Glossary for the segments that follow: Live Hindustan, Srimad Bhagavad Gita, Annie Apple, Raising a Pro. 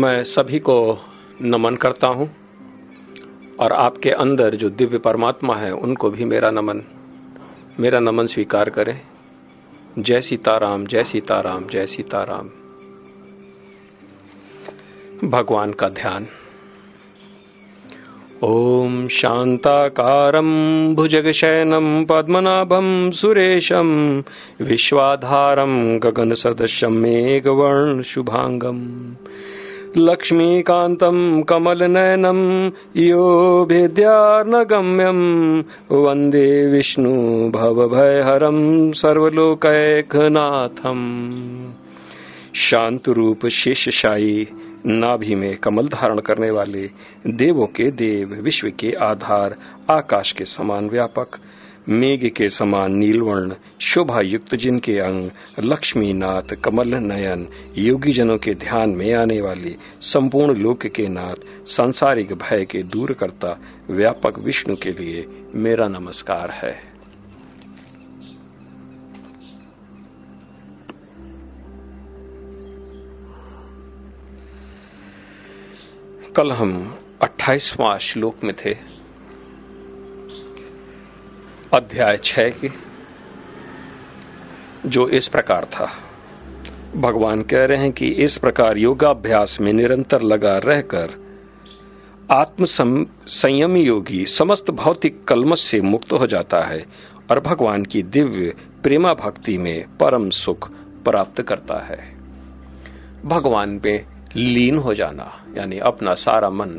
मैं सभी को नमन करता हूं और आपके अंदर जो दिव्य परमात्मा है उनको भी मेरा नमन स्वीकार करें। जय सीताराम, जय सीताराम, जय सीताराम। भगवान का ध्यान। ओम शांताकारं भुजगशयनं पद्मनाभं सुरेशं विश्वाधारं गगनसदृशं मेघवर्णं शुभांगं लक्ष्मीकांतं कमलनयनं योऽभिद्यार्न गम्यं वंदे विष्णु भवभयहरं सर्वलोकैकनाथं। शांत रूप शेषशायी नाभि में कमल धारण करने वाले, देवों के देव, विश्व के आधार, आकाश के समान व्यापक, मेघ के समान नीलवर्ण, शोभा युक्त जिनके अंग, लक्ष्मीनाथ, कमल नयन, योगी जनों के ध्यान में आने वाले, संपूर्ण लोक के नाथ, सांसारिक भय के दूर करता, व्यापक विष्णु के लिए मेरा नमस्कार है। कल हम 28वां श्लोक में थे, अध्याय 6 के, जो इस प्रकार था। भगवान कह रहे हैं कि इस प्रकार योगाभ्यास में निरंतर लगा रहकर आत्म संयमी योगी समस्त भौतिक कलमश से मुक्त हो जाता है और भगवान की दिव्य प्रेमा भक्ति में परम सुख प्राप्त करता है। भगवान पे लीन हो जाना यानी अपना सारा मन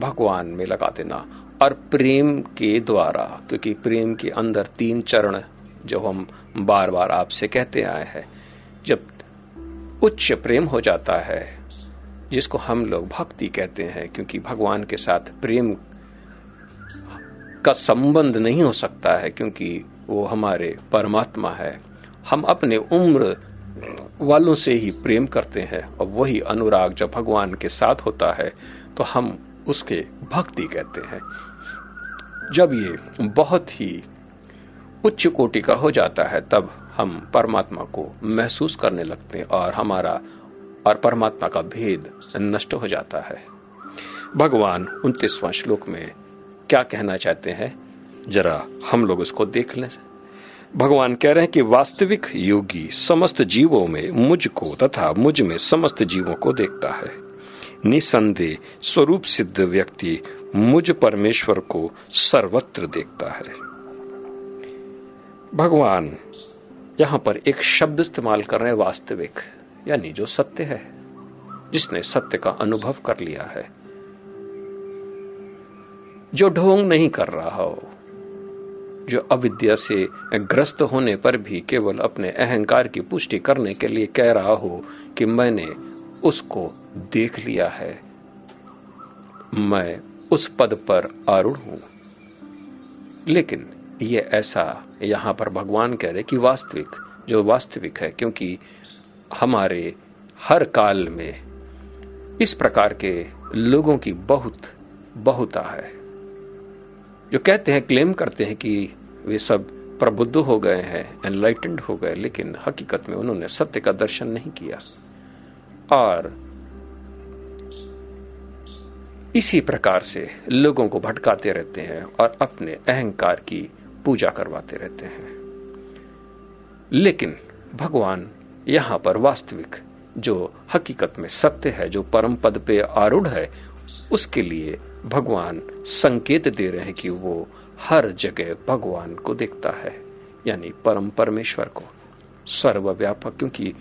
भगवान में लगा देना और प्रेम के द्वारा, क्योंकि प्रेम के अंदर 3 चरण जो हम बार बार आपसे कहते आए हैं। जब उच्च प्रेम हो जाता है जिसको हम लोग भक्ति कहते हैं, क्योंकि भगवान के साथ प्रेम का संबंध नहीं हो सकता है क्योंकि वो हमारे परमात्मा है। हम अपने उम्र वालों से ही प्रेम करते हैं और वही अनुराग जब भगवान के साथ होता है तो हम उसके भक्ति कहते हैं। जब ये बहुत ही उच्च कोटि का हो जाता है तब हम परमात्मा को महसूस करने लगते हैं और हमारा और परमात्मा का भेद नष्ट हो जाता है। भगवान 29वां श्लोक में क्या कहना चाहते हैं, जरा हम लोग उसको देख लें। भगवान कह रहे हैं कि वास्तविक योगी समस्त जीवों में मुझको तथा मुझ में समस्त जीवों को देखता है। निसंदेह स्वरूप सिद्ध व्यक्ति मुझ परमेश्वर को सर्वत्र देखता है। भगवान यहाँ पर एक शब्द इस्तेमाल कर रहे हैं, वास्तविक, यानी जो सत्य है, जिसने सत्य का अनुभव कर लिया है, जो ढोंग नहीं कर रहा हो, जो अविद्या से ग्रस्त होने पर भी केवल अपने अहंकार की पुष्टि करने के लिए कह रहा हो कि मैंने उसको देख लिया है, मैं उस पद पर आरूढ़ हूं। लेकिन ये ऐसा यहां पर भगवान कह रहे कि वास्तविक, जो वास्तविक है, क्योंकि हमारे हर काल में इस प्रकार के लोगों की बहुत बहुता है जो कहते हैं, क्लेम करते हैं कि वे सब प्रबुद्ध हो गए हैं, एनलाइटेंड हो गए, लेकिन हकीकत में उन्होंने सत्य का दर्शन नहीं किया। और इसी प्रकार से लोगों को भटकाते रहते हैं और अपने अहंकार की पूजा करवाते रहते हैं। लेकिन भगवान यहां पर वास्तविक, जो हकीकत में सत्य है, जो परम पद पे आरूढ़ है, उसके लिए भगवान संकेत दे रहे हैं कि वो हर जगह भगवान को देखता है, यानी परम परमेश्वर को, सर्वव्यापक, क्योंकि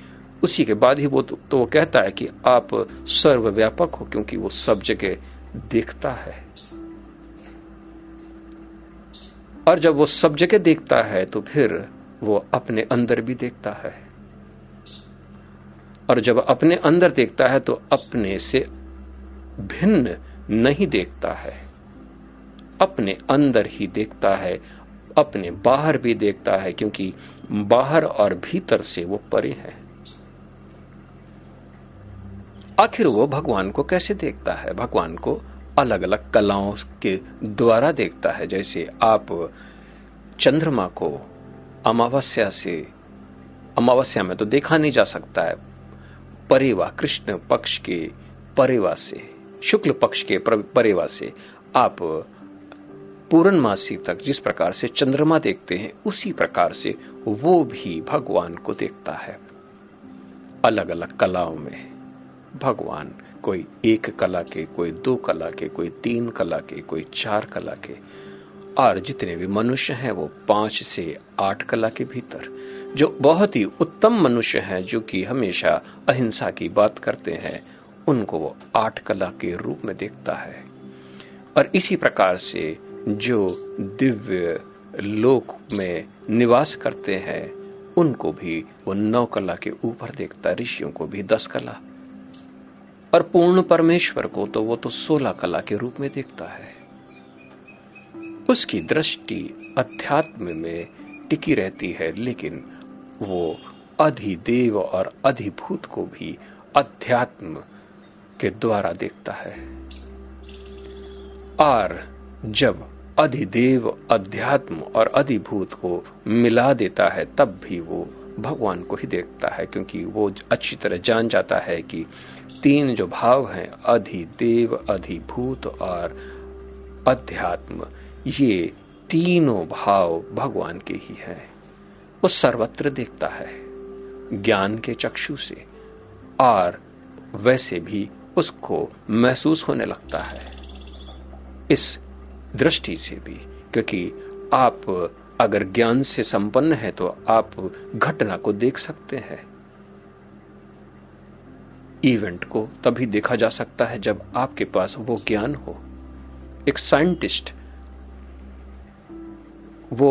उसी के बाद ही वो तो कहता है कि आप सर्वव्यापक हो, क्योंकि वो सब जगह देखता है। और जब वो सब जगह देखता है तो फिर वो अपने अंदर भी देखता है, और जब अपने अंदर देखता है तो अपने से भिन्न नहीं देखता है, अपने अंदर ही देखता है, अपने बाहर भी देखता है, क्योंकि बाहर और भीतर से वो परे है। आखिर वो भगवान को कैसे देखता है? भगवान को अलग अलग कलाओं के द्वारा देखता है। जैसे आप चंद्रमा को अमावस्या में तो देखा नहीं जा सकता है, परेवा कृष्ण पक्ष के परिवासे, शुक्ल पक्ष के परिवासे आप पूर्णमासी तक जिस प्रकार से चंद्रमा देखते हैं उसी प्रकार से वो भी भगवान को देखता है। अलग अलग कलाओं में भगवान कोई एक कला के, कोई दो कला के, कोई तीन कला के, कोई चार कला के, और जितने भी मनुष्य हैं वो 5 से 8 कला के भीतर। जो बहुत ही उत्तम मनुष्य हैं, जो कि हमेशा अहिंसा की बात करते हैं, उनको वो 8 कला के रूप में देखता है। और इसी प्रकार से जो दिव्य लोक में निवास करते हैं उनको भी वो 9 कला के ऊपर देखता है, ऋषियों को भी 10 कला, और पूर्ण परमेश्वर को तो वो तो 16 कला के रूप में देखता है। उसकी दृष्टि अध्यात्म में टिकी रहती है, लेकिन वो अधिदेव और अधिभूत को भी अध्यात्म के द्वारा देखता है। और जब अधिदेव अध्यात्म और अधिभूत को मिला देता है तब भी वो भगवान को ही देखता है, क्योंकि वो अच्छी तरह जान जाता है कि 3 जो भाव हैं, अधिदेव, अधिभूत और अध्यात्म, ये तीनों भाव भगवान के ही हैं। वो सर्वत्र देखता है ज्ञान के चक्षु से, और वैसे भी उसको महसूस होने लगता है इस दृष्टि से भी, क्योंकि आप अगर ज्ञान से संपन्न है तो आप घटना को देख सकते हैं, इवेंट को तभी देखा जा सकता है जब आपके पास वो ज्ञान हो। एक साइंटिस्ट वो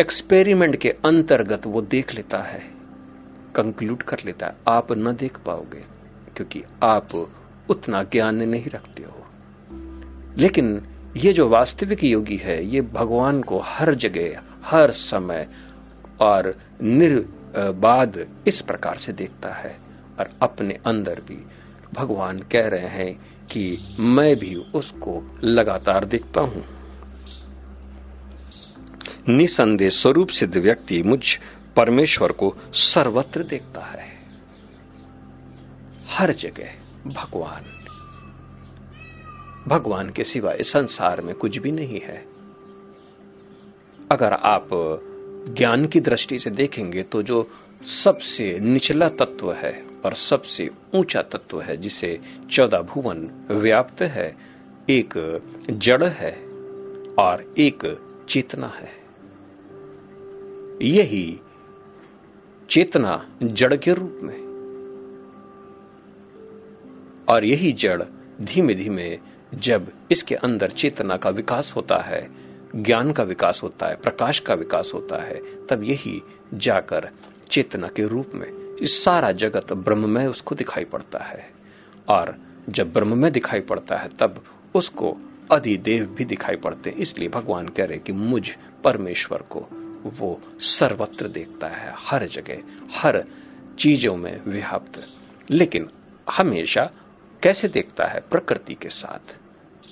एक्सपेरिमेंट के अंतर्गत वो देख लेता है, कंक्लूड कर लेता है। आप न देख पाओगे क्योंकि आप उतना ज्ञान नहीं रखते हो। लेकिन ये जो वास्तविक योगी है, ये भगवान को हर जगह, हर समय और निर्बाध इस प्रकार से देखता है। और अपने अंदर भी भगवान कह रहे हैं कि मैं भी उसको लगातार देखता हूं। निसंदेह स्वरूप सिद्ध व्यक्ति मुझ परमेश्वर को सर्वत्र देखता है, हर जगह भगवान। भगवान के सिवा इस संसार में कुछ भी नहीं है। अगर आप ज्ञान की दृष्टि से देखेंगे तो जो सबसे निचला तत्व है और सबसे ऊंचा तत्व है, जिसे 14 भुवन व्याप्त है, एक जड़ है और एक चेतना है। यही चेतना जड़ के रूप में, और यही जड़ धीमे धीमे जब इसके अंदर चेतना का विकास होता है, ज्ञान का विकास होता है, प्रकाश का विकास होता है, तब यही जाकर चेतना के रूप में इस सारा जगत ब्रह्ममय उसको दिखाई पड़ता है। और जब ब्रह्ममय दिखाई पड़ता है तब उसको अधिदेव भी दिखाई पड़ते हैं। इसलिए भगवान कह रहे कि मुझ परमेश्वर को वो सर्वत्र देखता है, हर जगह, हर चीजों में व्याप्त। लेकिन हमेशा कैसे देखता है? प्रकृति के साथ,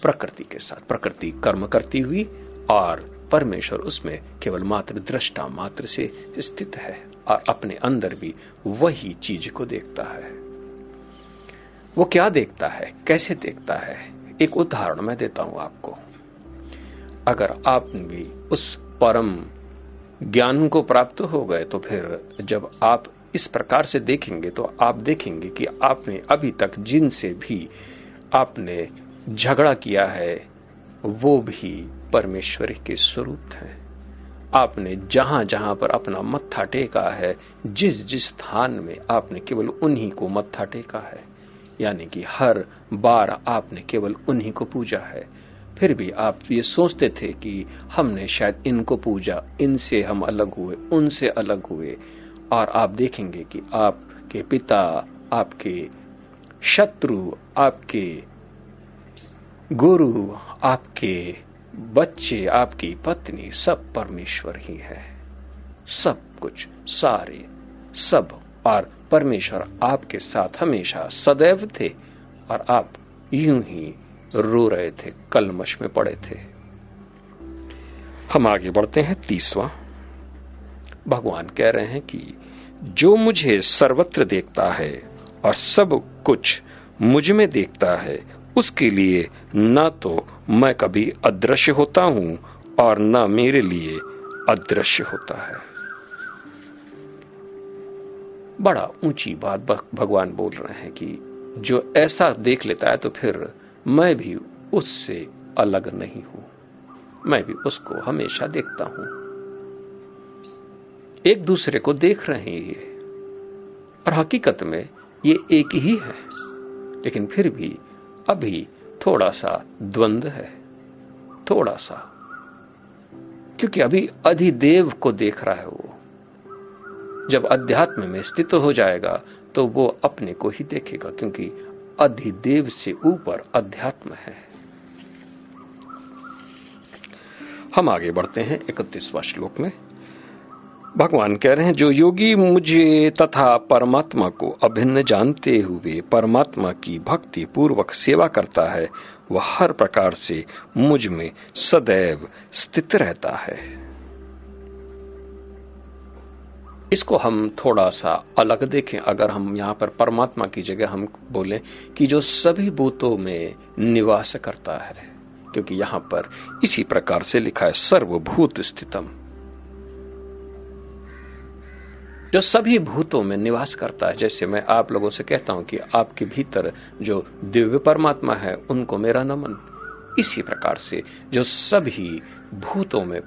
प्रकृति के साथ, प्रकृति कर्म करती हुई और परमेश्वर उसमें केवल मात्र दृष्टा मात्र से स्थित है, और अपने अंदर भी वही चीज को देखता है। वो क्या देखता है, कैसे देखता है? एक उदाहरण मैं देता हूं आपको। अगर आप भी उस परम ज्ञान को प्राप्त हो गए तो फिर जब आप इस प्रकार से देखेंगे तो आप देखेंगे कि आपने अभी तक जिनसे भी आपने झगड़ा किया है वो भी परमेश्वर के स्वरूप हैं। आपने जहां जहां पर अपना मत्था टेका है, जिस जिस स्थान में आपने केवल उन्हीं को मत्था टेका है, यानी कि हर बार आपने केवल उन्हीं को पूजा है। फिर भी आप ये सोचते थे कि हमने शायद इनको पूजा, इनसे हम अलग हुए, उनसे अलग हुए, और आप देखेंगे कि आपके पिता, आपके शत्रु, आपके गुरु, आपके बच्चे, आपकी पत्नी, सब परमेश्वर ही है, सब कुछ, सारे सब। और परमेश्वर आपके साथ हमेशा सदैव थे, और आप यूं ही रो रहे थे, कलमश में पड़े थे। हम आगे बढ़ते हैं। 30वां, भगवान कह रहे हैं कि जो मुझे सर्वत्र देखता है और सब कुछ मुझ में देखता है, उसके लिए न तो मैं कभी अदृश्य होता हूँ और न मेरे लिए अदृश्य होता है। बड़ा ऊंची बात भगवान बोल रहे हैं कि जो ऐसा देख लेता है तो फिर मैं भी उससे अलग नहीं हूं, मैं भी उसको हमेशा देखता हूं। एक दूसरे को देख रहे हैं और हकीकत में ये एक ही है, लेकिन फिर भी अभी थोड़ा सा द्वंद्व है, थोड़ा सा, क्योंकि अभी अधिदेव को देख रहा है वो। जब अध्यात्म में स्थित हो जाएगा तो वो अपने को ही देखेगा, क्योंकि अधिदेव से ऊपर अध्यात्म है। हम आगे बढ़ते हैं 31वां श्लोक में। भगवान कह रहे हैं, जो योगी मुझे तथा परमात्मा को अभिन्न जानते हुए परमात्मा की भक्ति पूर्वक सेवा करता है, वह हर प्रकार से मुझ में सदैव स्थित रहता है। इसको हम थोड़ा सा अलग देखें। अगर हम यहाँ पर परमात्मा की जगह हम बोलें कि जो सभी भूतों में निवास करता है, क्योंकि यहाँ पर इसी प्रकार से लिखा है सर्वभूत स्थितम, जो सभी भूतों में निवास करता है। जैसे मैं आप लोगों से कहता हूं कि आपके भीतर जो दिव्य परमात्मा है उनको मेरा नमन, इसी प्रकार से जो सभी भूतों में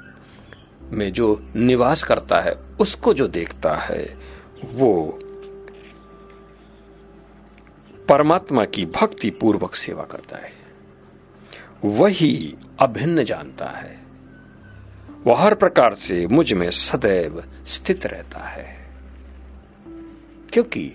जो निवास करता है उसको जो देखता है वो परमात्मा की भक्ति पूर्वक सेवा करता है, वही अभिन्न जानता है, वह हर प्रकार से मुझ में सदैव स्थित रहता है, क्योंकि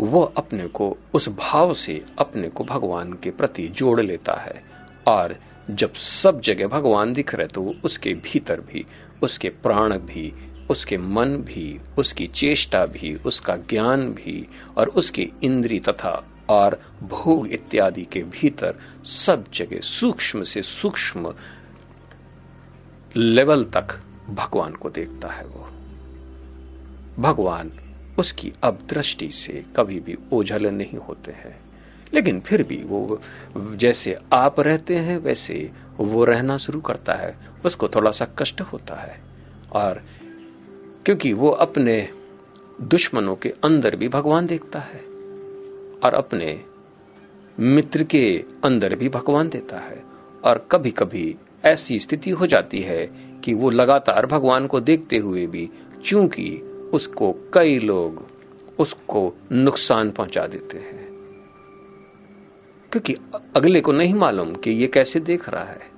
वह अपने को उस भाव से अपने को भगवान के प्रति जोड़ लेता है। और जब सब जगह भगवान दिख रहे तो उसके भीतर भी, उसके प्राण भी, उसके मन भी, उसकी चेष्टा भी, उसका ज्ञान भी और उसकी इंद्री तथा और भोग इत्यादि के भीतर सब जगह सूक्ष्म से सूक्ष्म लेवल तक भगवान को देखता है वो। भगवान उसकी अपदृष्टि से कभी भी ओझल नहीं होते हैं, लेकिन फिर भी वो जैसे आप रहते हैं वैसे वो रहना शुरू करता है। उसको थोड़ा सा कष्ट होता है, और क्योंकि वो अपने दुश्मनों के अंदर भी भगवान देखता है और अपने मित्र के अंदर भी भगवान देता है। और कभी कभी ऐसी स्थिति हो जाती है कि वो लगातार भगवान को देखते हुए भी, चूंकि उसको कई लोग उसको नुकसान पहुंचा देते हैं, क्योंकि अगले को नहीं मालूम कि ये कैसे देख रहा है।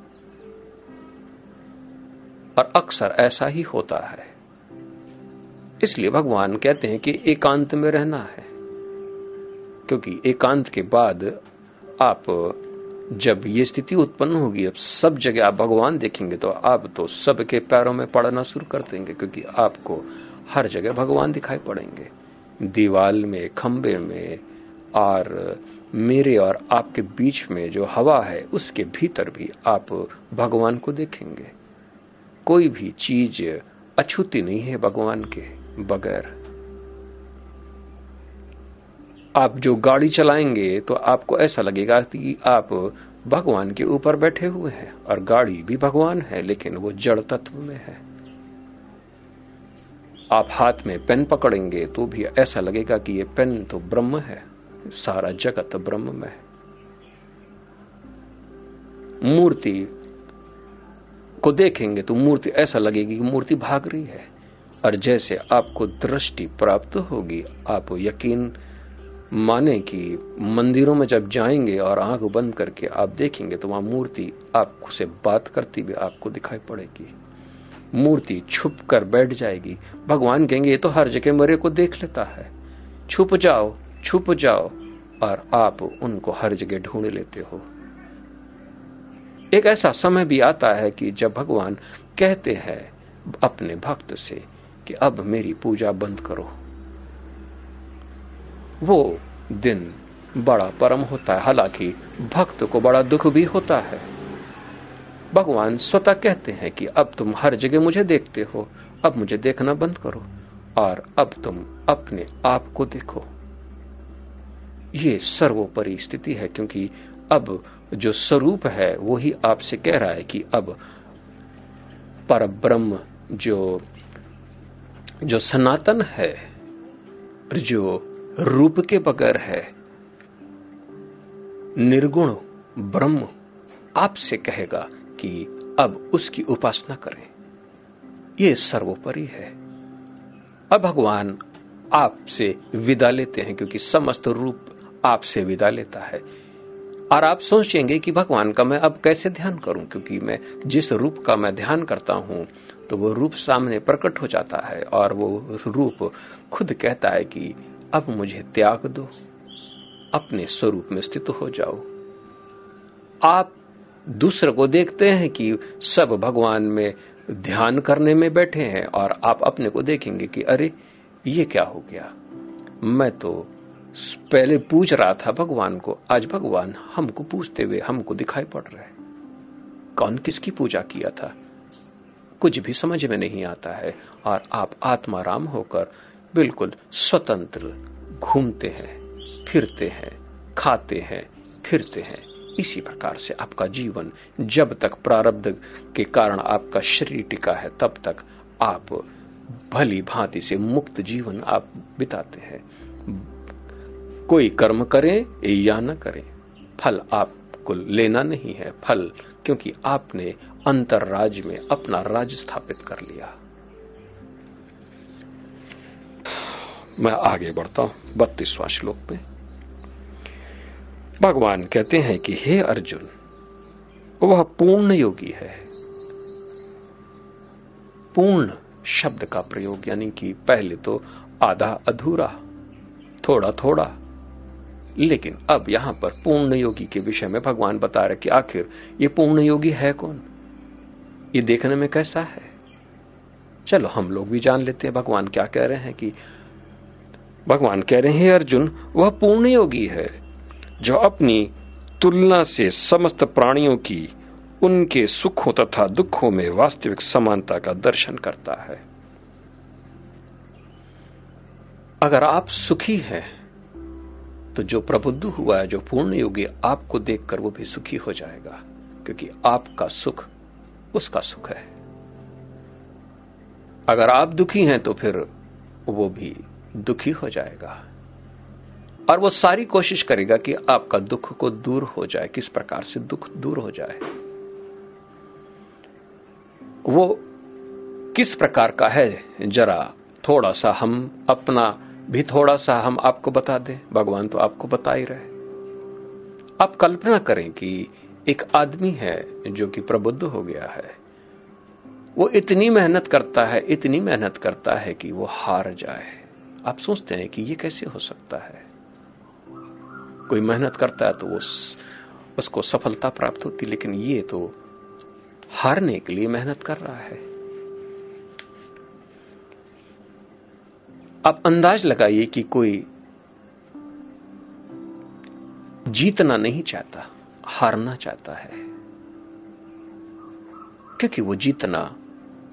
और अक्सर ऐसा ही होता है। इसलिए भगवान कहते हैं कि एकांत में रहना है, क्योंकि एकांत के बाद आप जब ये स्थिति उत्पन्न होगी, अब सब जगह आप भगवान देखेंगे तो आप तो सबके पैरों में पड़ना शुरू कर देंगे, क्योंकि आपको हर जगह भगवान दिखाई पड़ेंगे, दीवाल में, खंबे में, और मेरे और आपके बीच में जो हवा है उसके भीतर भी आप भगवान को देखेंगे। कोई भी चीज अछूती नहीं है भगवान के बगैर। आप जो गाड़ी चलाएंगे तो आपको ऐसा लगेगा कि आप भगवान के ऊपर बैठे हुए हैं और गाड़ी भी भगवान है, लेकिन वो जड़ तत्व में है। आप हाथ में पेन पकड़ेंगे तो भी ऐसा लगेगा कि ये पेन तो ब्रह्म है, सारा जगत ब्रह्म में है। मूर्ति को देखेंगे तो मूर्ति ऐसा लगेगी कि मूर्ति भाग रही है, और जैसे आपको दृष्टि प्राप्त होगी आप यकीन माने कि मंदिरों में जब जाएंगे और आंख बंद करके आप देखेंगे तो वहां मूर्ति आपसे बात करती भी आपको दिखाई पड़ेगी। मूर्ति छुप कर बैठ जाएगी। भगवान कहेंगे ये तो हर जगह मेरे को देख लेता है, छुप जाओ छुप जाओ, और आप उनको हर जगह ढूंढ लेते हो। एक ऐसा समय भी आता है कि जब भगवान कहते हैं अपने भक्त से कि अब मेरी पूजा बंद करो। वो दिन बड़ा परम होता है, हालांकि भक्त को बड़ा दुख भी होता है। भगवान स्वतः कहते हैं कि अब तुम हर जगह मुझे देखते हो, अब मुझे देखना बंद करो और अब तुम अपने आप को देखो। ये सर्वोपरि स्थिति है, क्योंकि अब जो स्वरूप है वो ही आपसे कह रहा है कि अब परब्रह्म जो सनातन है, जो रूप के बगैर है, निर्गुण ब्रह्म आपसे कहेगा कि अब उसकी उपासना करें। ये सर्वोपरि है। अब भगवान आपसे विदा लेते हैं, क्योंकि समस्त रूप आपसे विदा लेता है। और आप सोचेंगे कि भगवान का मैं अब कैसे ध्यान करूं, क्योंकि मैं जिस रूप का मैं ध्यान करता हूं तो वो रूप सामने प्रकट हो जाता है और वो रूप खुद कहता है कि अब मुझे त्याग दो, अपने स्वरूप में स्थित हो जाओ। आप दूसरे को देखते हैं कि सब भगवान में ध्यान करने में बैठे हैं और आप अपने को देखेंगे कि अरे ये क्या हो गया, मैं तो पहले पूछ रहा था भगवान को, आज भगवान हमको पूछते हुए हमको दिखाई पड़ रहे हैं। कौन किसकी पूजा किया था कुछ भी समझ में नहीं आता है और आप आत्माराम होकर बिल्कुल स्वतंत्र घूमते हैं, फिरते हैं, खाते हैं, फिरते हैं। इसी प्रकार से आपका जीवन जब तक प्रारब्ध के कारण आपका शरीर टिका है तब तक आप भली भांति से मुक्त जीवन आप बिताते हैं। कोई कर्म करें या न करें, फल आपको लेना नहीं है, फल क्योंकि आपने अंतरराज में अपना राज स्थापित कर लिया। मैं आगे बढ़ता हूं 32वां श्लोक में। भगवान कहते हैं कि हे अर्जुन, वह पूर्ण योगी है। पूर्ण शब्द का प्रयोग यानी कि पहले तो आधा अधूरा, थोड़ा थोड़ा, लेकिन अब यहां पर पूर्ण योगी के विषय में भगवान बता रहे कि आखिर ये पूर्ण योगी है कौन, ये देखने में कैसा है। चलो हम लोग भी जान लेते हैं भगवान क्या कह रहे हैं। कि भगवान कह रहे हैं अर्जुन, वह पूर्ण योगी है जो अपनी तुलना से समस्त प्राणियों की उनके सुखों तथा दुखों में वास्तविक समानता का दर्शन करता है। अगर आप सुखी हैं तो जो प्रबुद्ध हुआ है, जो पूर्ण योगी, आपको देखकर वो भी सुखी हो जाएगा, क्योंकि आपका सुख उसका सुख है। अगर आप दुखी हैं तो फिर वो भी दुखी हो जाएगा और वो सारी कोशिश करेगा कि आपका दुख को दूर हो जाए, किस प्रकार से दुख दूर हो जाए। वो किस प्रकार का है, जरा थोड़ा सा हम अपना भी थोड़ा सा हम आपको बता दें। भगवान तो आपको बता ही रहे। आप कल्पना करें कि एक आदमी है जो कि प्रबुद्ध हो गया है, वो इतनी मेहनत करता है, इतनी मेहनत करता है कि वो हार जाए। आप सोचते हैं कि ये कैसे हो सकता है। कोई मेहनत करता है तो वो उसको सफलता प्राप्त होती, लेकिन ये तो हारने के लिए मेहनत कर रहा है। आप अंदाज लगाइए कि कोई जीतना नहीं चाहता, हारना चाहता है, क्योंकि वो जीतना,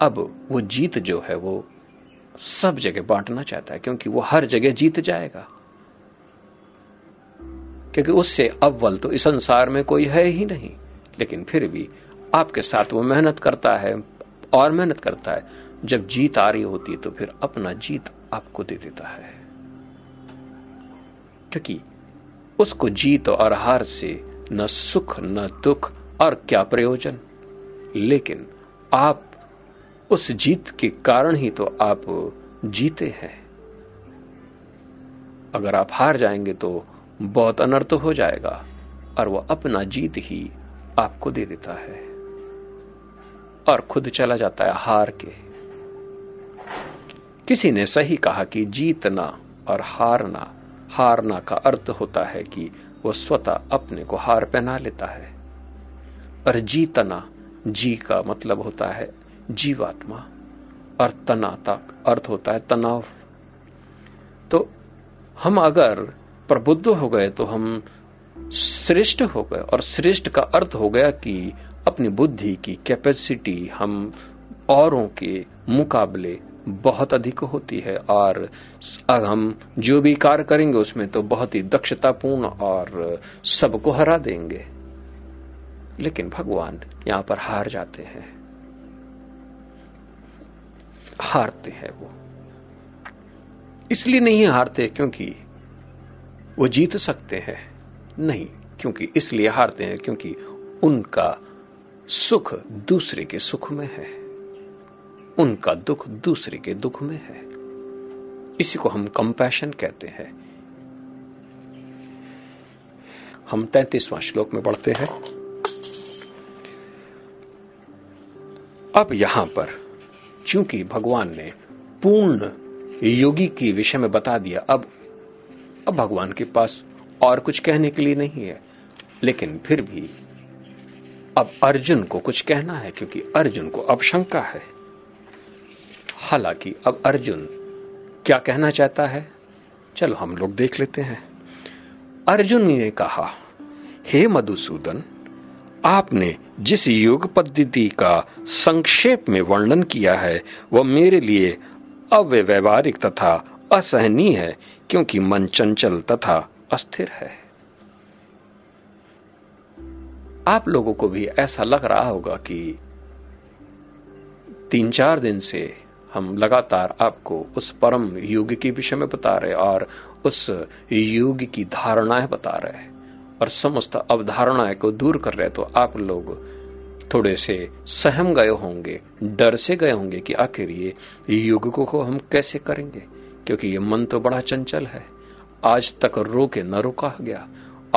अब वो जीत जो है वो सब जगह बांटना चाहता है, क्योंकि वो हर जगह जीत जाएगा, क्योंकि उससे अव्वल तो इस संसार में कोई है ही नहीं। लेकिन फिर भी आपके साथ वो मेहनत करता है और मेहनत करता है, जब जीत आ रही होती है तो फिर अपना जीत आपको दे देता है, क्योंकि उसको जीत और हार से न सुख न दुख और क्या प्रयोजन। लेकिन आप उस जीत के कारण ही तो आप जीते हैं। अगर आप हार जाएंगे तो बहुत अनर्थ हो जाएगा, और वह अपना जीत ही आपको दे देता है और खुद चला जाता है हार के। किसी ने सही कहा कि जीतना और हारना, हारना का अर्थ होता है कि वह स्वतः अपने को हार पहना लेता है, और जीतना, जी का मतलब होता है जीवात्मा और तना का अर्थ होता है तनाव। तो हम अगर प्रबुद्ध हो गए तो हम श्रेष्ठ हो गए, और श्रेष्ठ का अर्थ हो गया कि अपनी बुद्धि की कैपेसिटी हम औरों के मुकाबले बहुत अधिक होती है और हम जो भी कार्य करेंगे उसमें तो बहुत ही दक्षतापूर्ण और सबको हरा देंगे, लेकिन भगवान यहां पर हार जाते हैं, हारते हैं। वो इसलिए नहीं हारते क्योंकि वो जीत सकते हैं, नहीं, क्योंकि इसलिए हारते हैं क्योंकि उनका सुख दूसरे के सुख में है, उनका दुख दूसरे के दुख में है। इसी को हम कंपैशन कहते हैं। हम 33वां श्लोक में पढ़ते हैं। अब यहां पर चूंकि भगवान ने पूर्ण योगी के विषय में बता दिया, अब भगवान के पास और कुछ कहने के लिए नहीं है, लेकिन फिर भी अब अर्जुन को कुछ कहना है क्योंकि अर्जुन को अब शंका है। हालांकि अब अर्जुन क्या कहना चाहता है, चलो हम लोग देख लेते हैं। अर्जुन ने कहा, हे मधुसूदन, आपने जिस योग पद्धति का संक्षेप में वर्णन किया है वह मेरे लिए अव्यवहारिक तथा असहनीय है, क्योंकि मन चंचल तथा अस्थिर है। आप लोगों को भी ऐसा लग रहा होगा कि 3-4 दिन से हम लगातार आपको उस परम योग के विषय में बता रहे और उस योग की धारणाएं बता रहे और समस्त अवधारणाएं को दूर कर रहे, तो आप लोग थोड़े से सहम गए होंगे, डर से गए होंगे कि आखिर ये योग को हम कैसे करेंगे, क्योंकि ये मन तो बड़ा चंचल है, आज तक रोके न रोका गया।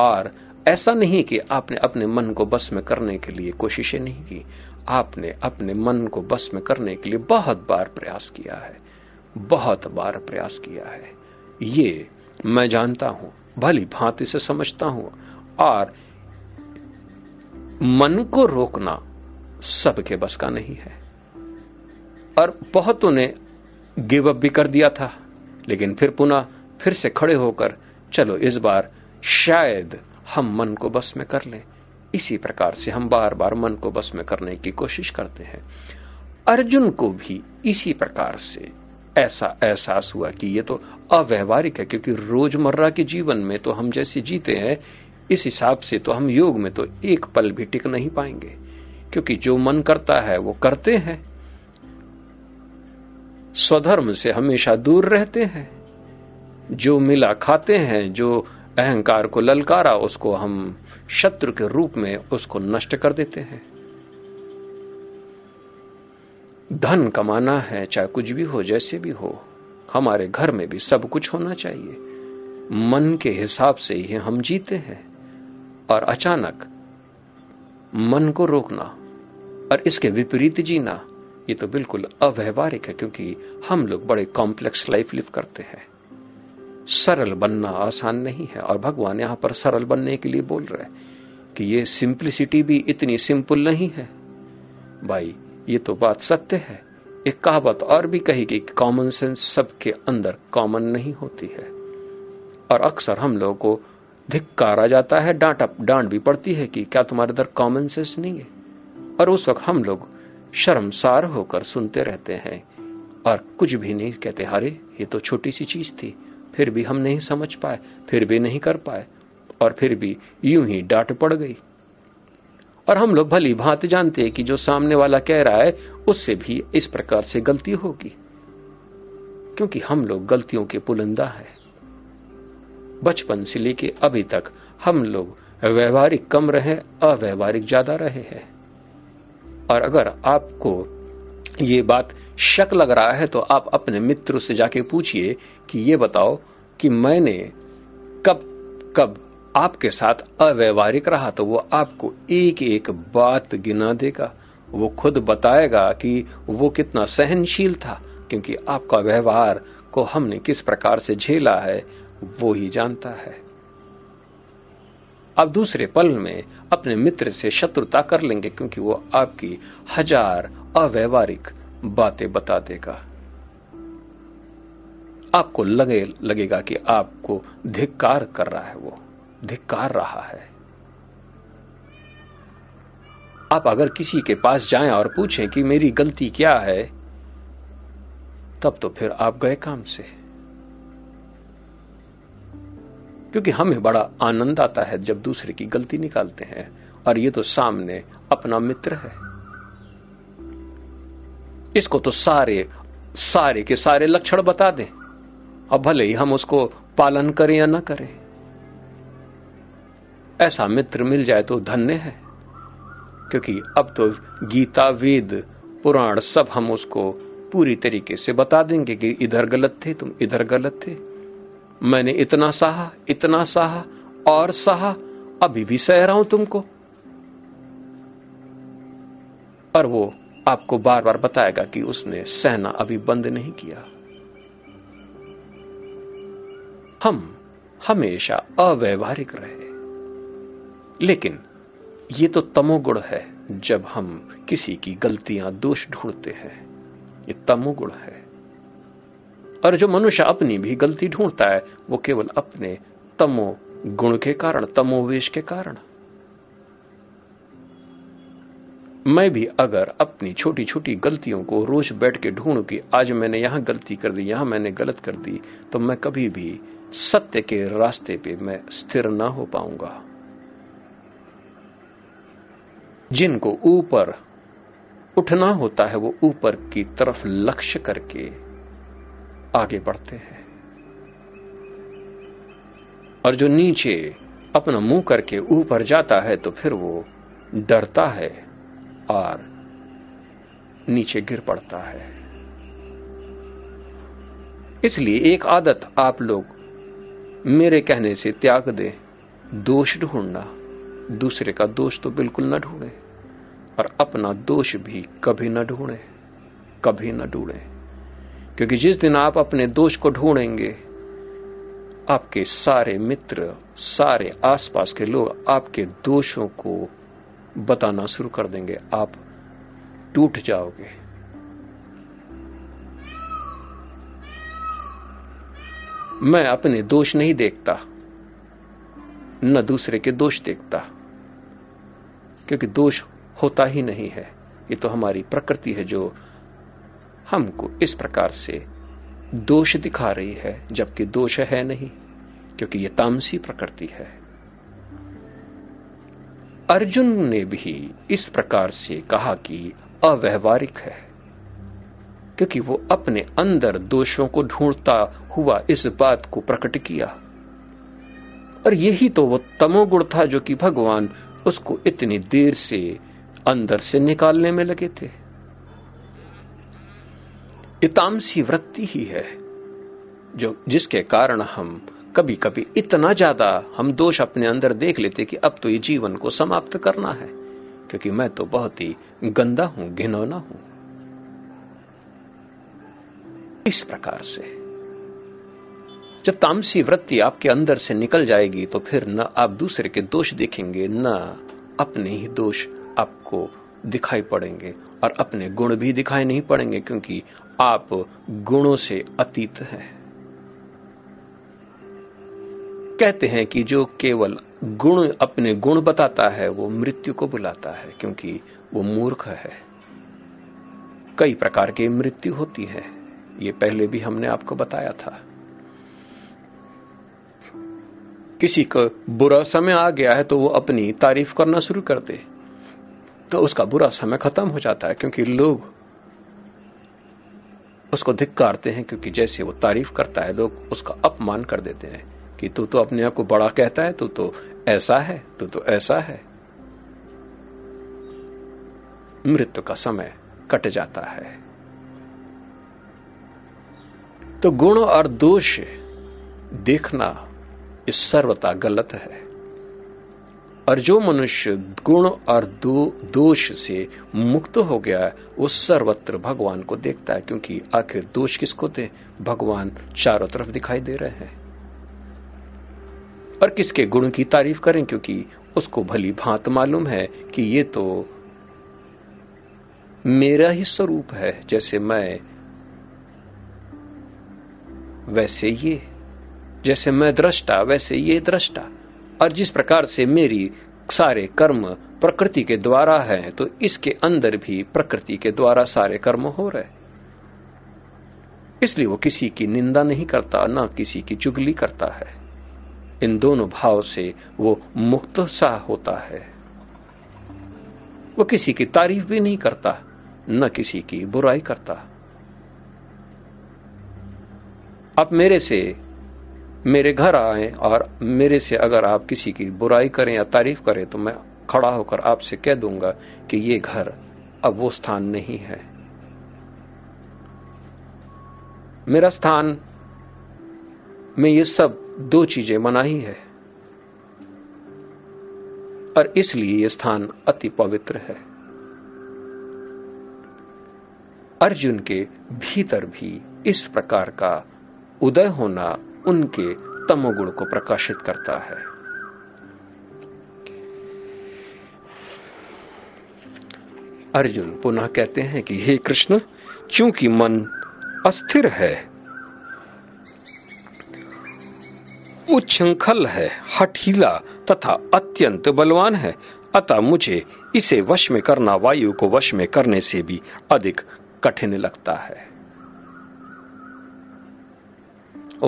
और ऐसा नहीं कि आपने अपने मन को बस में करने के लिए कोशिशें नहीं की, आपने अपने मन को बस में करने के लिए बहुत बार प्रयास किया है, बहुत बार प्रयास किया है। ये मैं जानता हूं, भली भांति से समझता हूं। और मन को रोकना सबके बस का नहीं है और बहुतों ने गिव अप भी कर दिया था, लेकिन फिर पुनः फिर से खड़े होकर, चलो इस बार शायद हम मन को बस में कर लें। इसी प्रकार से हम बार बार मन को बस में करने की कोशिश करते हैं। अर्जुन को भी इसी प्रकार से ऐसा एहसास हुआ कि ये तो अव्यवहारिक है, क्योंकि रोजमर्रा के जीवन में तो हम जैसे जीते हैं इस हिसाब से तो हम योग में तो एक पल भी टिक नहीं पाएंगे, क्योंकि जो मन करता है वो करते हैं, स्वधर्म से हमेशा दूर रहते हैं, जो मिला खाते हैं, जो अहंकार को ललकारा उसको हम शत्रु के रूप में उसको नष्ट कर देते हैं। धन कमाना है चाहे कुछ भी हो, जैसे भी हो, हमारे घर में भी सब कुछ होना चाहिए, मन के हिसाब से ही हम जीते हैं। और अचानक मन को रोकना और इसके विपरीत जीना, ये तो बिल्कुल अव्यवहारिक है, क्योंकि हम लोग बड़े कॉम्प्लेक्स लाइफ लिव करते हैं। सरल बनना आसान नहीं है और भगवान यहां पर सरल बनने के लिए बोल रहे हैं कि ये सिंप्लिसिटी भी इतनी सिंपल नहीं है। भाई ये तो बात सत्य है, एक कहावत और भी कही कि कॉमन सेंस सबके अंदर कॉमन नहीं होती है और अक्सर हम लोगों को धिक्कारा जाता है, डांट भी पड़ती है कि क्या तुम्हारे अंदर कॉमन सेंस नहीं है, और उस वक्त हम लोग शर्मसार होकर सुनते रहते हैं और कुछ भी नहीं कहते। अरे ये तो छोटी सी चीज थी, फिर भी हम नहीं समझ पाए, फिर भी नहीं कर पाए, और फिर भी यूं ही डांट पड़ गई। और हम लोग भली भांति जानते हैं कि जो सामने वाला कह रहा है उससे भी इस प्रकार से गलती होगी, क्योंकि हम लोग गलतियों के पुलंदा है। बचपन से लेके अभी तक हम लोग व्यवहारिक कम रहे, अव्यवहारिक ज्यादा रहे हैं। और अगर आपको ये बात शक लग रहा है तो आप अपने मित्रों से जाके पूछिए कि ये बताओ कि मैंने कब कब आपके साथ अव्यवहारिक रहा, तो वो आपको एक एक बात गिना देगा, वो खुद बताएगा कि वो कितना सहनशील था, क्योंकि आपका व्यवहार को हमने किस प्रकार से झेला है वो ही जानता है। आप दूसरे पल में अपने मित्र से शत्रुता कर लेंगे क्योंकि वो आपकी 1000 अव्यवहारिक बातें बता देगा। आपको लगेगा कि आपको धिक्कार कर रहा है, वो धिक्कार रहा है। आप अगर किसी के पास जाएं और पूछें कि मेरी गलती क्या है, तब तो फिर आप गए काम से, क्योंकि हमें बड़ा आनंद आता है जब दूसरे की गलती निकालते हैं, और ये तो सामने अपना मित्र है, इसको तो सारे के सारे लक्षण बता दें, और भले ही हम उसको पालन करें या ना करें। ऐसा मित्र मिल जाए तो धन्य है, क्योंकि अब तो गीता, वेद, पुराण सब हम उसको पूरी तरीके से बता देंगे कि इधर गलत थे तुम, इधर गलत थे, मैंने इतना सहा और सहा, अभी भी सह रहा हूं तुमको। और वो आपको बार बार बताएगा कि उसने सहना अभी बंद नहीं किया। हम हमेशा अव्यवहारिक रहे, लेकिन ये तो तमोगुण है, जब हम किसी की गलतियां, दोष ढूंढते हैं, ये तमोगुण है। और जो मनुष्य अपनी भी गलती ढूंढता है वो केवल अपने तमो गुण के कारण, तमोवेश के कारण। मैं भी अगर अपनी छोटी छोटी गलतियों को रोज बैठ के ढूंढूं कि आज मैंने यहां गलती कर दी, यहां मैंने गलत कर दी, तो मैं कभी भी सत्य के रास्ते पे मैं स्थिर ना हो पाऊंगा। जिनको ऊपर उठना होता है वो ऊपर की तरफ लक्ष्य करके आगे बढ़ते हैं, और जो नीचे अपना मुंह करके ऊपर जाता है तो फिर वो डरता है और नीचे गिर पड़ता है। इसलिए एक आदत आप लोग मेरे कहने से त्याग दे, दोष ढूंढना। दूसरे का दोष तो बिल्कुल न ढूंढे, और अपना दोष भी कभी न ढूंढे, कभी न ढूंढे, क्योंकि जिस दिन आप अपने दोष को ढूंढेंगे, आपके सारे मित्र, सारे आसपास के लोग आपके दोषों को बताना शुरू कर देंगे, आप टूट जाओगे। मैं अपने दोष नहीं देखता, न दूसरे के दोष देखता, क्योंकि दोष होता ही नहीं है। ये तो हमारी प्रकृति है जो हमको इस प्रकार से दोष दिखा रही है, जबकि दोष है नहीं, क्योंकि ये तामसी प्रकृति है। अर्जुन ने भी इस प्रकार से कहा कि अव्यवहारिक है, क्योंकि वो अपने अंदर दोषों को ढूंढता हुआ इस बात को प्रकट किया, और यही तो वो तमोगुण था जो कि भगवान उसको इतनी देर से अंदर से निकालने में लगे थे। ये तामसी वृत्ति ही है जो जिसके कारण हम कभी कभी इतना ज्यादा हम दोष अपने अंदर देख लेते कि अब तो ये जीवन को समाप्त करना है, क्योंकि मैं तो बहुत ही गंदा हूं, घिनौना हूं। इस प्रकार से जब तामसी वृत्ति आपके अंदर से निकल जाएगी तो फिर न आप दूसरे के दोष देखेंगे, न अपने ही दोष आपको दिखाई पड़ेंगे, और अपने गुण भी दिखाई नहीं पड़ेंगे, क्योंकि आप गुणों से अतीत हैं। कहते हैं कि जो केवल गुण अपने गुण बताता है वो मृत्यु को बुलाता है, क्योंकि वो मूर्ख है। कई प्रकार की मृत्यु होती है, ये पहले भी हमने आपको बताया था। किसी को बुरा समय आ गया है तो वो अपनी तारीफ करना शुरू कर दे, तो उसका बुरा समय खत्म हो जाता है, क्योंकि लोग उसको धिक्कारते हैं, क्योंकि जैसे वो तारीफ करता है लोग उसका अपमान कर देते हैं कि तू तो अपने आप को बड़ा कहता है, तू तो ऐसा है, तू तो ऐसा है। मृत्यु का समय कट जाता है। तो गुण और दोष देखना इस सर्वथा गलत है, और जो मनुष्य गुण और दोष से मुक्त हो गया है वो सर्वत्र भगवान को देखता है, क्योंकि आखिर दोष किसको दे, भगवान चारों तरफ दिखाई दे रहे हैं। और किसके गुण की तारीफ करें, क्योंकि उसको भली भांत मालूम है कि ये तो मेरा ही स्वरूप है, जैसे मैं वैसे ये, जैसे मैं दृष्टा वैसे ये दृष्टा। और जिस प्रकार से मेरी सारे कर्म प्रकृति के द्वारा है, तो इसके अंदर भी प्रकृति के द्वारा सारे कर्म हो रहे। इसलिए वो किसी की निंदा नहीं करता, ना किसी की चुगली करता है। इन दोनों भाव से वो मुक्त सा होता है। वो किसी की तारीफ भी नहीं करता, न किसी की बुराई करता। आप मेरे से मेरे घर आए और मेरे से अगर आप किसी की बुराई करें या तारीफ करें तो मैं खड़ा होकर आपसे कह दूंगा कि ये घर अब वो स्थान नहीं है। मेरा स्थान में ये सब दो चीजें मनाही है और इसलिए ये स्थान अति पवित्र है। अर्जुन के भीतर भी इस प्रकार का उदय होना उनके तमोगुण को प्रकाशित करता है। अर्जुन पुनः कहते हैं कि हे कृष्ण, चूंकि मन अस्थिर है, उच्छृंखल है, हठीला तथा अत्यंत बलवान है, अतः मुझे इसे वश में करना वायु को वश में करने से भी अधिक कठिन लगता है।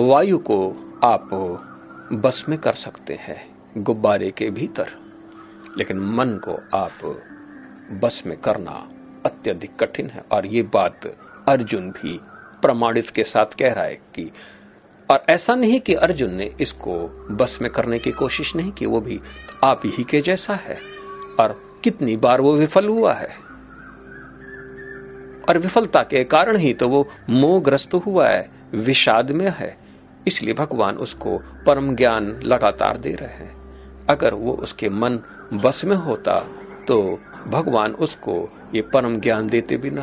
वायु को आप बस में कर सकते हैं गुब्बारे के भीतर, लेकिन मन को आप बस में करना अत्यधिक कठिन है। और ये बात अर्जुन भी प्रमाणित के साथ कह रहा है कि, और ऐसा नहीं कि अर्जुन ने इसको बस में करने की कोशिश नहीं की, वो भी आप ही के जैसा है। और कितनी बार वो विफल हुआ है और विफलता के कारण ही तो वो मोहग्रस्त हुआ है, विषाद में है। इसलिए भगवान उसको परम ज्ञान लगातार दे रहे हैं। अगर वो उसके मन बस में होता तो भगवान उसको ये परम ज्ञान देते भी ना,